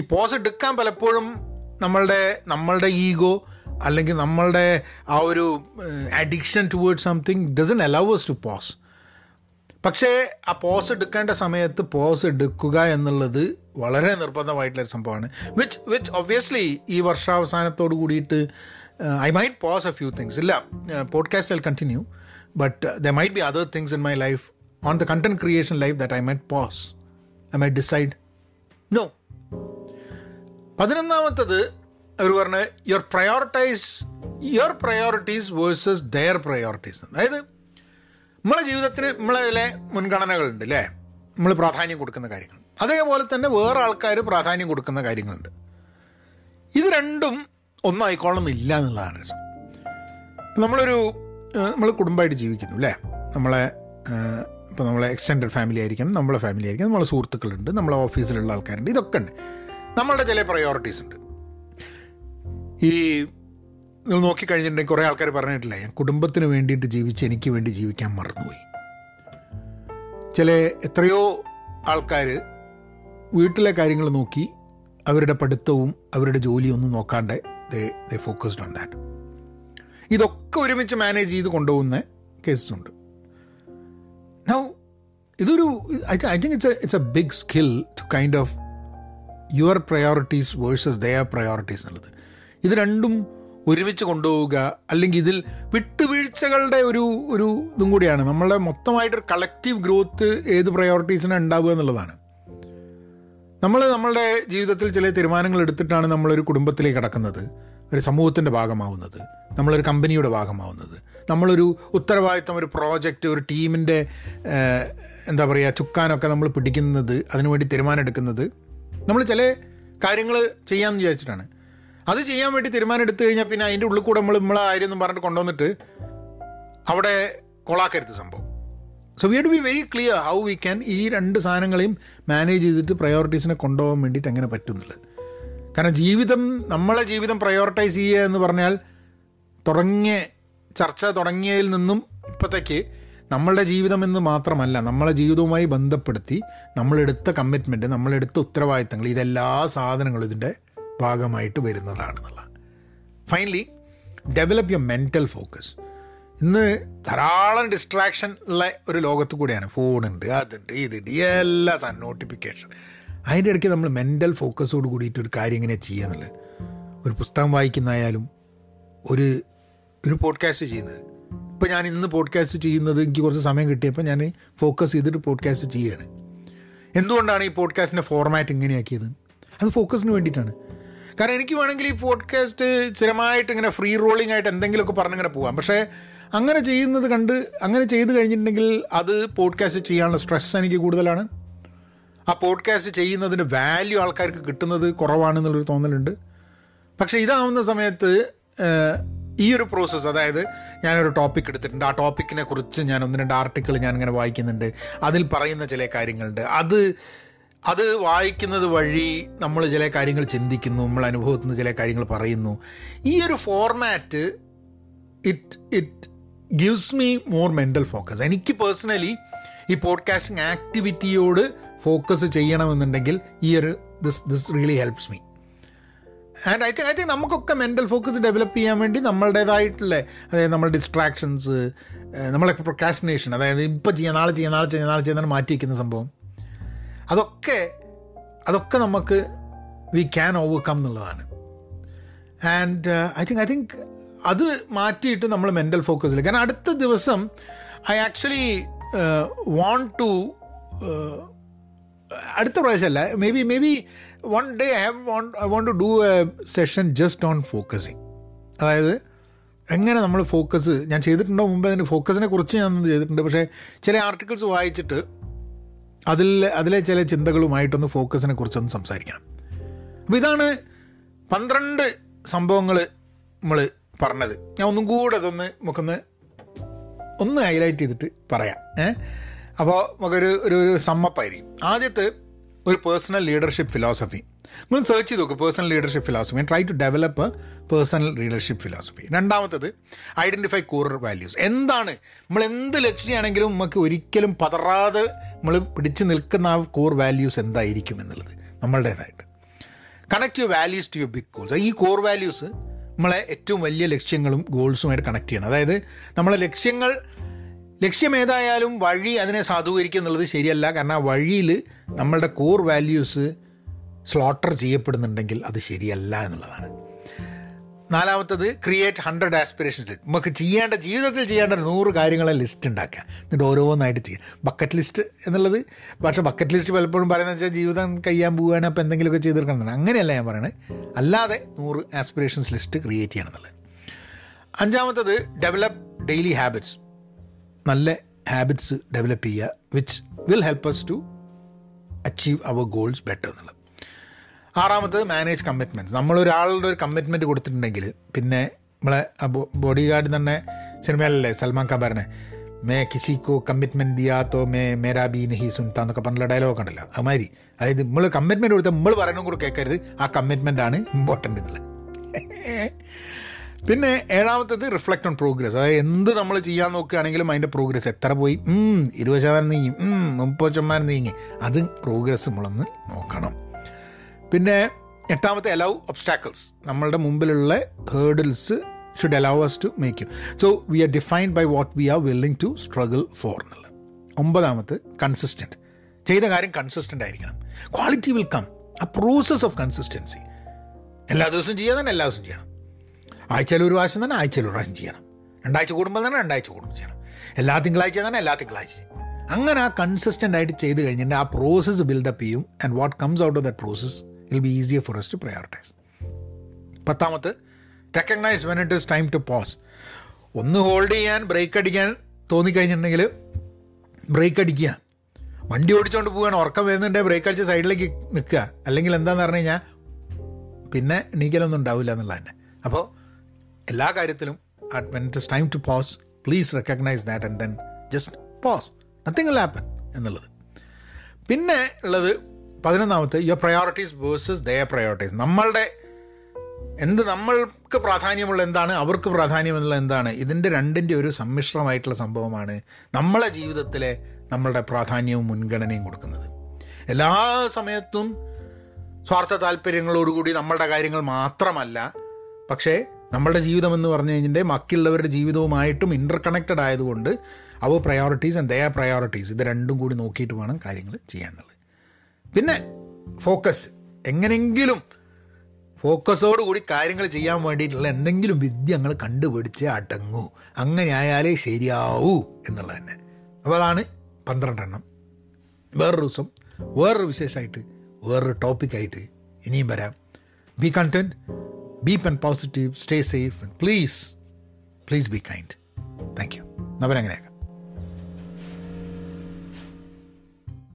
ഈ പോസ് എടുക്കാൻ പലപ്പോഴും നമ്മളുടെ നമ്മളുടെ ഈഗോ അല്ലെങ്കിൽ നമ്മളുടെ ആ ഒരു addiction towards something doesn't allow us to pause. പക്ഷേ ആ പോസ് എടുക്കേണ്ട സമയത്ത് പോസ് എടുക്കുക എന്നുള്ളത് വളരെ നിർബന്ധമായിട്ടുള്ളൊരു സംഭവമാണ്. വിച്ച് വിച്ച് ഒബ്വിയസ്ലി ഈ വർഷാവസാനത്തോട് കൂടിയിട്ട് I might pause a few things. ഇല്ല, podcast I continue, but the might be other things in my life, on the content creation life that I might pause. I might decide, no. പതിനൊന്നാമത്തേത് അവർ പറഞ്ഞ your prioritize your priorities versus their priorities. അതായത് നമ്മളെ ജീവിതത്തിന് നമ്മളതിലെ മുൻഗണനകളുണ്ട് അല്ലേ, നമ്മൾ പ്രാധാന്യം കൊടുക്കുന്ന കാര്യങ്ങൾ, അതേപോലെ തന്നെ വേറെ ആൾക്കാർ പ്രാധാന്യം കൊടുക്കുന്ന കാര്യങ്ങളുണ്ട്. ഇത് രണ്ടും ഒന്നായിക്കോളണമെന്നില്ല എന്നുള്ളതാണ് രസം. നമ്മളൊരു നമ്മൾ കുടുംബമായിട്ട് ജീവിക്കുന്നു അല്ലേ, നമ്മളെ ഇപ്പോൾ നമ്മളെ എക്സ്റ്റെൻഡഡ് ഫാമിലി ആയിരിക്കാം, നമ്മളെ ഫാമിലി ആയിരിക്കാം, നമ്മളെ സുഹൃത്തുക്കളുണ്ട്, നമ്മളെ ഓഫീസിലുള്ള ആൾക്കാരുണ്ട്, ഇതൊക്കെ ഉണ്ട്. നമ്മളുടെ ചില പ്രയോറിറ്റീസ് ഉണ്ട്. ഈ നിങ്ങൾ നോക്കിക്കഴിഞ്ഞിട്ടുണ്ടെങ്കിൽ കുറേ ആൾക്കാർ പറഞ്ഞിട്ടില്ലേ, ഞാൻ കുടുംബത്തിന് വേണ്ടിയിട്ട് ജീവിച്ച് എനിക്ക് വേണ്ടി ജീവിക്കാൻ മറന്നുപോയി. ചില എത്രയോ ആൾക്കാർ വീട്ടിലെ കാര്യങ്ങൾ നോക്കി അവരുടെ പഠിത്തവും അവരുടെ ജോലിയും ഒന്നും നോക്കാണ്ട് they they focused on that. ഇതൊക്കെ ഒരുമിച്ച് മാനേജ് ചെയ്ത് കൊണ്ടുപോകുന്ന കേസസുണ്ട്. Now, ഇതൊരു I I think it's it's a big skill to kind of your priorities versus their priorities എന്നുള്ളത്. ഇത് രണ്ടും ഒരുമിച്ച് കൊണ്ടുപോവുക, അല്ലെങ്കിൽ ഇതിൽ വിട്ടുവീഴ്ചകളുടെ ഒരു ഒരു ഇതും കൂടിയാണ്. നമ്മളുടെ മൊത്തമായിട്ടൊരു കളക്റ്റീവ് ഗ്രോത്ത് ഏത് പ്രയോറിറ്റീസിന് ഉണ്ടാവുക എന്നുള്ളതാണ്. നമ്മൾ നമ്മളുടെ ജീവിതത്തിൽ ചില തീരുമാനങ്ങൾ എടുത്തിട്ടാണ് നമ്മളൊരു കുടുംബത്തിലേക്ക് കടക്കുന്നത്, ഒരു സമൂഹത്തിൻ്റെ ഭാഗമാവുന്നത്, നമ്മളൊരു കമ്പനിയുടെ ഭാഗമാവുന്നത്, നമ്മളൊരു ഉത്തരവാദിത്തം, ഒരു പ്രോജക്റ്റ്, ഒരു ടീമിൻ്റെ എന്താ പറയുക ചുക്കാനൊക്കെ നമ്മൾ പിടിക്കുന്നത്, അതിനുവേണ്ടി തീരുമാനം എടുക്കുന്നത് നമ്മൾ ചില കാര്യങ്ങൾ ചെയ്യാമെന്ന് വിചാരിച്ചിട്ടാണ്. അത് ചെയ്യാൻ വേണ്ടി തീരുമാനം എടുത്തു കഴിഞ്ഞാൽ പിന്നെ അതിൻ്റെ ഉള്ളിൽ കൂടെ നമ്മൾ നമ്മളെ ആരെന്നും പറഞ്ഞിട്ട് കൊണ്ടുവന്നിട്ട് അവിടെ കൊളാക്കരുത് സംഭവം. So we have to be very clear how we can ഈ രണ്ട് സാധനങ്ങളെയും മാനേജ് ചെയ്തിട്ട് പ്രയോറിറ്റീസിനെ കൊണ്ടുപോകാൻ വേണ്ടിയിട്ട് എങ്ങനെ പറ്റും എന്നുള്ളത്. കാരണം ജീവിതം, നമ്മളെ ജീവിതം പ്രയോറിറ്റൈസ് ചെയ്യുക എന്ന് പറഞ്ഞാൽ തുടങ്ങിയ ചർച്ച തുടങ്ങിയതിൽ നിന്നും ഇപ്പോഴത്തേക്ക് നമ്മളുടെ ജീവിതം എന്ന് മാത്രമല്ല, നമ്മളെ ജീവിതവുമായി ബന്ധപ്പെടുത്തി നമ്മളെടുത്ത കമ്മിറ്റ്മെൻറ്റ്, നമ്മളെടുത്ത ഉത്തരവാദിത്തങ്ങൾ, ഇതെല്ലാ സാധനങ്ങളും ഇതിൻ്റെ ഭാഗമായിട്ട് വരുന്നതാണെന്നുള്ള. Finally, develop your mental focus. ഇന്ന് ധാരാളം ഡിസ്ട്രാക്ഷൻ ഉള്ള ഒരു ലോകത്ത് കൂടിയാണ്. ഫോണുണ്ട്, അതുണ്ട്, ഇതുണ്ട്, എല്ലാ സാധനം, നോട്ടിഫിക്കേഷൻ. അതിൻ്റെ ഇടയ്ക്ക് നമ്മൾ മെൻ്റൽ ഫോക്കസോട് കൂടിയിട്ടൊരു കാര്യം ഇങ്ങനെ ചെയ്യുക എന്നുള്ളത്, ഒരു പുസ്തകം വായിക്കുന്നതായാലും, ഒരു ഒരു പോഡ്കാസ്റ്റ് ചെയ്യുന്നത്. ഇപ്പോൾ ഞാൻ ഇന്ന് പോഡ്കാസ്റ്റ് ചെയ്യുന്നത് എനിക്ക് കുറച്ച് സമയം കിട്ടിയപ്പോൾ ഞാൻ ഫോക്കസ് ചെയ്തിട്ട് പോഡ്കാസ്റ്റ് ചെയ്യുകയാണ്. എന്തുകൊണ്ടാണ് ഈ പോഡ്കാസ്റ്റിൻ്റെ ഫോർമാറ്റ് ഇങ്ങനെയാക്കിയത്? അത് ഫോക്കസിന് വേണ്ടിയിട്ടാണ്. കാരണം എനിക്ക് വേണമെങ്കിൽ ഈ പോഡ്കാസ്റ്റ് സ്ഥിരമായിട്ട് ഇങ്ങനെ ഫ്രീ റോളിംഗ് ആയിട്ട് എന്തെങ്കിലുമൊക്കെ പറഞ്ഞിങ്ങനെ പോകാം. പക്ഷേ അങ്ങനെ ചെയ്യുന്നത് കണ്ട് അങ്ങനെ ചെയ്ത് കഴിഞ്ഞിട്ടുണ്ടെങ്കിൽ അത് പോഡ്കാസ്റ്റ് ചെയ്യാനുള്ള സ്ട്രെസ് എനിക്ക് കൂടുതലാണ്. ആ പോഡ്കാസ്റ്റ് ചെയ്യുന്നതിന് വാല്യൂ ആൾക്കാർക്ക് കിട്ടുന്നത് കുറവാണെന്നുള്ളൊരു തോന്നലുണ്ട്. പക്ഷേ ഇതാവുന്ന സമയത്ത് ഈ ഒരു പ്രോസസ്സ്, അതായത് ഞാനൊരു ടോപ്പിക് എടുത്തിട്ടുണ്ട്, ആ ടോപ്പിക്കിനെ കുറിച്ച് ഞാൻ ഒന്ന് രണ്ട് ആർട്ടിക്കിൾ ഞാനിങ്ങനെ വായിക്കുന്നുണ്ട്, അതിൽ പറയുന്ന ചില കാര്യങ്ങളുണ്ട്, അത് അത് വായിക്കുന്നത് വഴി നമ്മൾ ചില കാര്യങ്ങൾ ചിന്തിക്കുന്നു, നമ്മൾ അനുഭവത്തിൽ നിന്ന് ചില കാര്യങ്ങൾ പറയുന്നു. ഈ ഒരു format it it gives me more mental focus. എനിക്ക് പേഴ്സണലി ഈ പോഡ്കാസ്റ്റിംഗ് ആക്ടിവിറ്റിയോട് ഫോക്കസ് ചെയ്യണമെന്നുണ്ടെങ്കിൽ ഈ ഒരു this this really helps me. And I think I think നമുക്കൊക്കെ മെൻ്റൽ ഫോക്കസ് ഡെവലപ്പ് ചെയ്യാൻ വേണ്ടി നമ്മളുടേതായിട്ടുള്ള, അതായത് നമ്മുടെ ഡിസ്ട്രാക്ഷൻസ്, നമ്മളെ പ്രൊക്കാസ്റ്റിനേഷൻ, അതായത് ഇപ്പോൾ ചെയ്യാം, നാളെ ചെയ്യാം, നാളെ ചെയ്യാം, നാളെ ചെയ്യാൻ മാറ്റി വയ്ക്കുന്ന സംഭവം, അതൊക്കെ അതൊക്കെ നമുക്ക് വി ക്യാൻ ഓവർകം എന്നുള്ളതാണ്. And I think I think അത് മാറ്റിയിട്ട് നമ്മൾ മെൻ്റൽ ഫോക്കസിൽ, കാരണം അടുത്ത ദിവസം ഐ ആക്ച്വലി വാണ്ട് ടു, അടുത്ത പ്രാവശ്യമല്ല, maybe maybe one day I have want I want to do a session just on focusing. അതായത് എങ്ങനെ നമ്മൾ ഫോക്കസ്, ഞാൻ ചെയ്തിട്ടുണ്ടോ മുമ്പ് അതിൻ്റെ ഫോക്കസിനെ കുറിച്ച് ഞാനൊന്നും ചെയ്തിട്ടുണ്ട്, പക്ഷേ ചില ആർട്ടിക്കിൾസ് വായിച്ചിട്ട് അതിൽ അതിലെ ചില ചിന്തകളുമായിട്ടൊന്ന് ഫോക്കസിനെ കുറിച്ചൊന്ന് സംസാരിക്കണം. അപ്പോൾ ഇതാണ് പന്ത്രണ്ട് സംഭവങ്ങൾ നമ്മൾ പറഞ്ഞത്. ഞാൻ ഒന്നും കൂടെ അതൊന്ന് നമുക്കൊന്ന് ഒന്ന് ഹൈലൈറ്റ് ചെയ്തിട്ട് പറയാം. ഏഹ് അപ്പോൾ നമുക്കൊരു ഒരു ഒരു സമ്മപ്പായിരിക്കും. ആദ്യത്തെ ഒരു പേഴ്സണൽ ലീഡർഷിപ്പ് ഫിലോസഫി. നിങ്ങൾ സെർച്ച് ചെയ്ത് നോക്കുക, personal leadership philosophy, and try to develop personal leadership philosophy. രണ്ടാമത്തേത് ഐഡൻറ്റിഫൈ കോർ വാല്യൂസ്. എന്താണ് നമ്മൾ എന്ത് ലക്ഷ്യമാണെങ്കിലും നമുക്ക് ഒരിക്കലും പതറാതെ നമ്മൾ പിടിച്ചു നിൽക്കുന്ന ആ കോർ വാല്യൂസ് എന്തായിരിക്കും എന്നുള്ളത് നമ്മളുടേതായിട്ട്. Connect your values to your big goals. ഈ കോർ വാല്യൂസ് നമ്മളെ ഏറ്റവും വലിയ ലക്ഷ്യങ്ങളും ഗോൾസുമായിട്ട് കണക്ട് ചെയ്യണം. അതായത് നമ്മളെ ലക്ഷ്യങ്ങൾ ലക്ഷ്യമേതായാലും വഴി അതിനെ സാധൂകരിക്കുക എന്നുള്ളത് ശരിയല്ല. കാരണം ആ വഴിയിൽ നമ്മളുടെ കോർ വാല്യൂസ് സ്ലോട്ടർ ചെയ്യപ്പെടുന്നുണ്ടെങ്കിൽ അത് ശരിയല്ല എന്നുള്ളതാണ്. നാലാമത്തത് ക്രിയേറ്റ് ഹൺഡ്രഡ് ആസ്പിറേഷൻ ലിസ്റ്റ്. നമുക്ക് ചെയ്യേണ്ട ജീവിതത്തിൽ ചെയ്യേണ്ട നൂറ് കാര്യങ്ങളെ ലിസ്റ്റ് ഉണ്ടാക്കുക, എന്നിട്ട് ഓരോന്നായിട്ട് ചെയ്യുക. ബക്കറ്റ് ലിസ്റ്റ് എന്നുള്ളത്, പക്ഷേ ബക്കറ്റ് ലിസ്റ്റ് പലപ്പോഴും പറയുന്നത് വെച്ചാൽ ജീവിതം കഴിയാൻ പോവുകയാണ്, അപ്പോൾ എന്തെങ്കിലുമൊക്കെ ചെയ്ത് തീർക്കണം, അങ്ങനെയല്ല ഞാൻ പറയണേ. അല്ലാതെ നൂറ് ആസ്പിറേഷൻസ് ലിസ്റ്റ് ക്രിയേറ്റ് ചെയ്യണം എന്നുള്ളത്. അഞ്ചാമത്തത് ഡെവലപ്പ് ഡെയിലി ഹാബിറ്റ്സ്. നല്ല ഹാബിറ്റ്സ് ഡെവലപ്പ് ചെയ്യുക, which will help us to achieve our goals better എന്നുള്ളത്. ആറാമത്തത് മാനേജ് കമ്മിറ്റ്മെൻറ്റ്സ്. നമ്മളൊരാളുടെ ഒരു കമ്മിറ്റ്മെൻറ്റ് കൊടുത്തിട്ടുണ്ടെങ്കിൽ പിന്നെ നമ്മളെ ബോഡി ഗാർഡ് തന്നെ സിനിമയിലല്ലേ സൽമാൻ ഖാൻ പറഞ്ഞേ, മേ കിസിക്കോ കമ്മിറ്റ്മെൻറ്റ് ദിയാത്തോ മേ മേരാ ബി നഹി സുൻതാ എന്നൊക്കെ പറഞ്ഞുള്ള ഡയലോഗ് ഉണ്ടല്ലോ, അതുമാതിരി. അതായത് നമ്മൾ കമ്മിറ്റ്മെൻറ്റ് കൊടുത്താൽ നമ്മൾ പറയണതും കൂടെ കേൾക്കരുത്, ആ കമ്മിറ്റ്മെൻ്റ് ആണ് ഇമ്പോർട്ടൻ്റ് എന്നുള്ളത്. പിന്നെ ഏഴാമത്തത് റിഫ്ലക്റ്റ് ഓൺ പ്രോഗ്രസ്. അതായത് എന്ത് നമ്മൾ ചെയ്യാൻ നോക്കുകയാണെങ്കിലും അതിൻ്റെ പ്രോഗ്രസ് എത്ര പോയി, ഇരുപത് ശതമാനം നീങ്ങി, മുപ്പത് ശതമാനം നീങ്ങി, അത് പ്രോഗ്രസ് നമ്മളൊന്ന് നോക്കണം. പിന്നെ എട്ടാമത്തെ allow obstacles. നമ്മളുടെ മുമ്പിലുള്ള hurdles should allow us to make you. So we are defined by what we are willing to struggle for എന്നുള്ളത്. ഒമ്പതാമത്തെ കൺസിസ്റ്റൻറ്റ്. ചെയ്ത കാര്യം കൺസിസ്റ്റൻ്റ് ആയിരിക്കണം. Quality will come. ആ പ്രോസസ് ഓഫ് കൺസിസ്റ്റൻസി. എല്ലാ ദിവസവും ചെയ്യാൻ തന്നെ എല്ലാ ദിവസവും ചെയ്യണം. ആഴ്ചയിൽ ഒരു പ്രാവശ്യം തന്നെ ആഴ്ചയിൽ ഒരു പ്രാവശ്യം ചെയ്യണം. രണ്ടാഴ്ച കൂടുമ്പോൾ തന്നെ രണ്ടാഴ്ച കൂടുമ്പോൾ ചെയ്യണം. എല്ലാ തിങ്കളാഴ്ച തന്നെ എല്ലാ തിങ്കളാഴ്ചയും. അങ്ങനെ ആ കൺസിസ്റ്റൻ്റ് ആയിട്ട് ചെയ്ത് കഴിഞ്ഞിട്ട് ആ പ്രോസസ്സ് ബിൽഡപ്പ് ചെയ്യും. And what comes out of that process it'll be easier for us to prioritize. പത്താമത്തെ recognize when it is time to pause. ഒന്ന് ഹോൾഡ് ചെയ്യാൻ, ബ്രേക്ക് അടിക്കാൻ തോന്നിക്കഴിഞ്ഞിട്ടുണ്ടെങ്കിൽ ബ്രേക്ക് അടിക്കുക. വണ്ടി ഓടിച്ചുകൊണ്ട് പോവുകയാണ്, ഉറക്കം വരുന്നുണ്ടെങ്കിൽ ബ്രേക്ക് അടിച്ച് സൈഡിലേക്ക് നിൽക്കുക. അല്ലെങ്കിൽ എന്താണെന്ന് പറഞ്ഞു കഴിഞ്ഞാൽ പിന്നെ എണീക്കലൊന്നും ഉണ്ടാവില്ല എന്നുള്ളത് തന്നെ. അപ്പോൾ എല്ലാ കാര്യത്തിലും at when it is time to pause, please recognize that and then just pause. Nothing will happen എന്നുള്ളത്. പിന്നെ ഉള്ളത് പതിനൊന്നാമത്തെ your priorities versus their priorities. നമ്മളുടെ എന്ത് നമ്മൾക്ക് പ്രാധാന്യമുള്ള എന്താണ്, അവർക്ക് പ്രാധാന്യമുള്ള എന്താണ്, ഇതിൻ്റെ രണ്ടിൻ്റെ ഒരു സമ്മിശ്രമായിട്ടുള്ള സംഭവമാണ് നമ്മളെ ജീവിതത്തിലെ നമ്മളുടെ പ്രാധാന്യവും മുൻഗണനയും കൊടുക്കുന്നത്. എല്ലാ സമയത്തും സ്വാർത്ഥ താല്പര്യങ്ങളോടുകൂടി നമ്മളുടെ കാര്യങ്ങൾ മാത്രമല്ല, പക്ഷേ നമ്മളുടെ ജീവിതം എന്ന് പറഞ്ഞു കഴിഞ്ഞാൽ മറ്റുള്ളവരുടെ ജീവിതവുമായിട്ടും ഇൻ്റർകണക്റ്റഡ് ആയതുകൊണ്ട് our priorities and their priorities ഇത് രണ്ടും കൂടി നോക്കിയിട്ട് വേണം കാര്യങ്ങൾ ചെയ്യാനുള്ളത്. പിന്നെ ഫോക്കസ്. എങ്ങനെയെങ്കിലും ഫോക്കസോടുകൂടി കാര്യങ്ങൾ ചെയ്യാൻ വേണ്ടിയിട്ടുള്ള എന്തെങ്കിലും വിദ്യ ഞങ്ങൾ കണ്ടുപിടിച്ച് അടങ്ങൂ, അങ്ങനെ ആയാലേ ശരിയാവൂ എന്നുള്ളത് തന്നെ. അപ്പോൾ അതാണ് പന്ത്രണ്ടെണ്ണം. വേറൊരു ദിവസം വേറൊരു വിശേഷമായിട്ട് വേറൊരു ടോപ്പിക്കായിട്ട് ഇനിയും വരാം. Be content, be pen positive, stay safe, please please be kind. Thank you. അപ്പം അങ്ങനെയൊക്കെ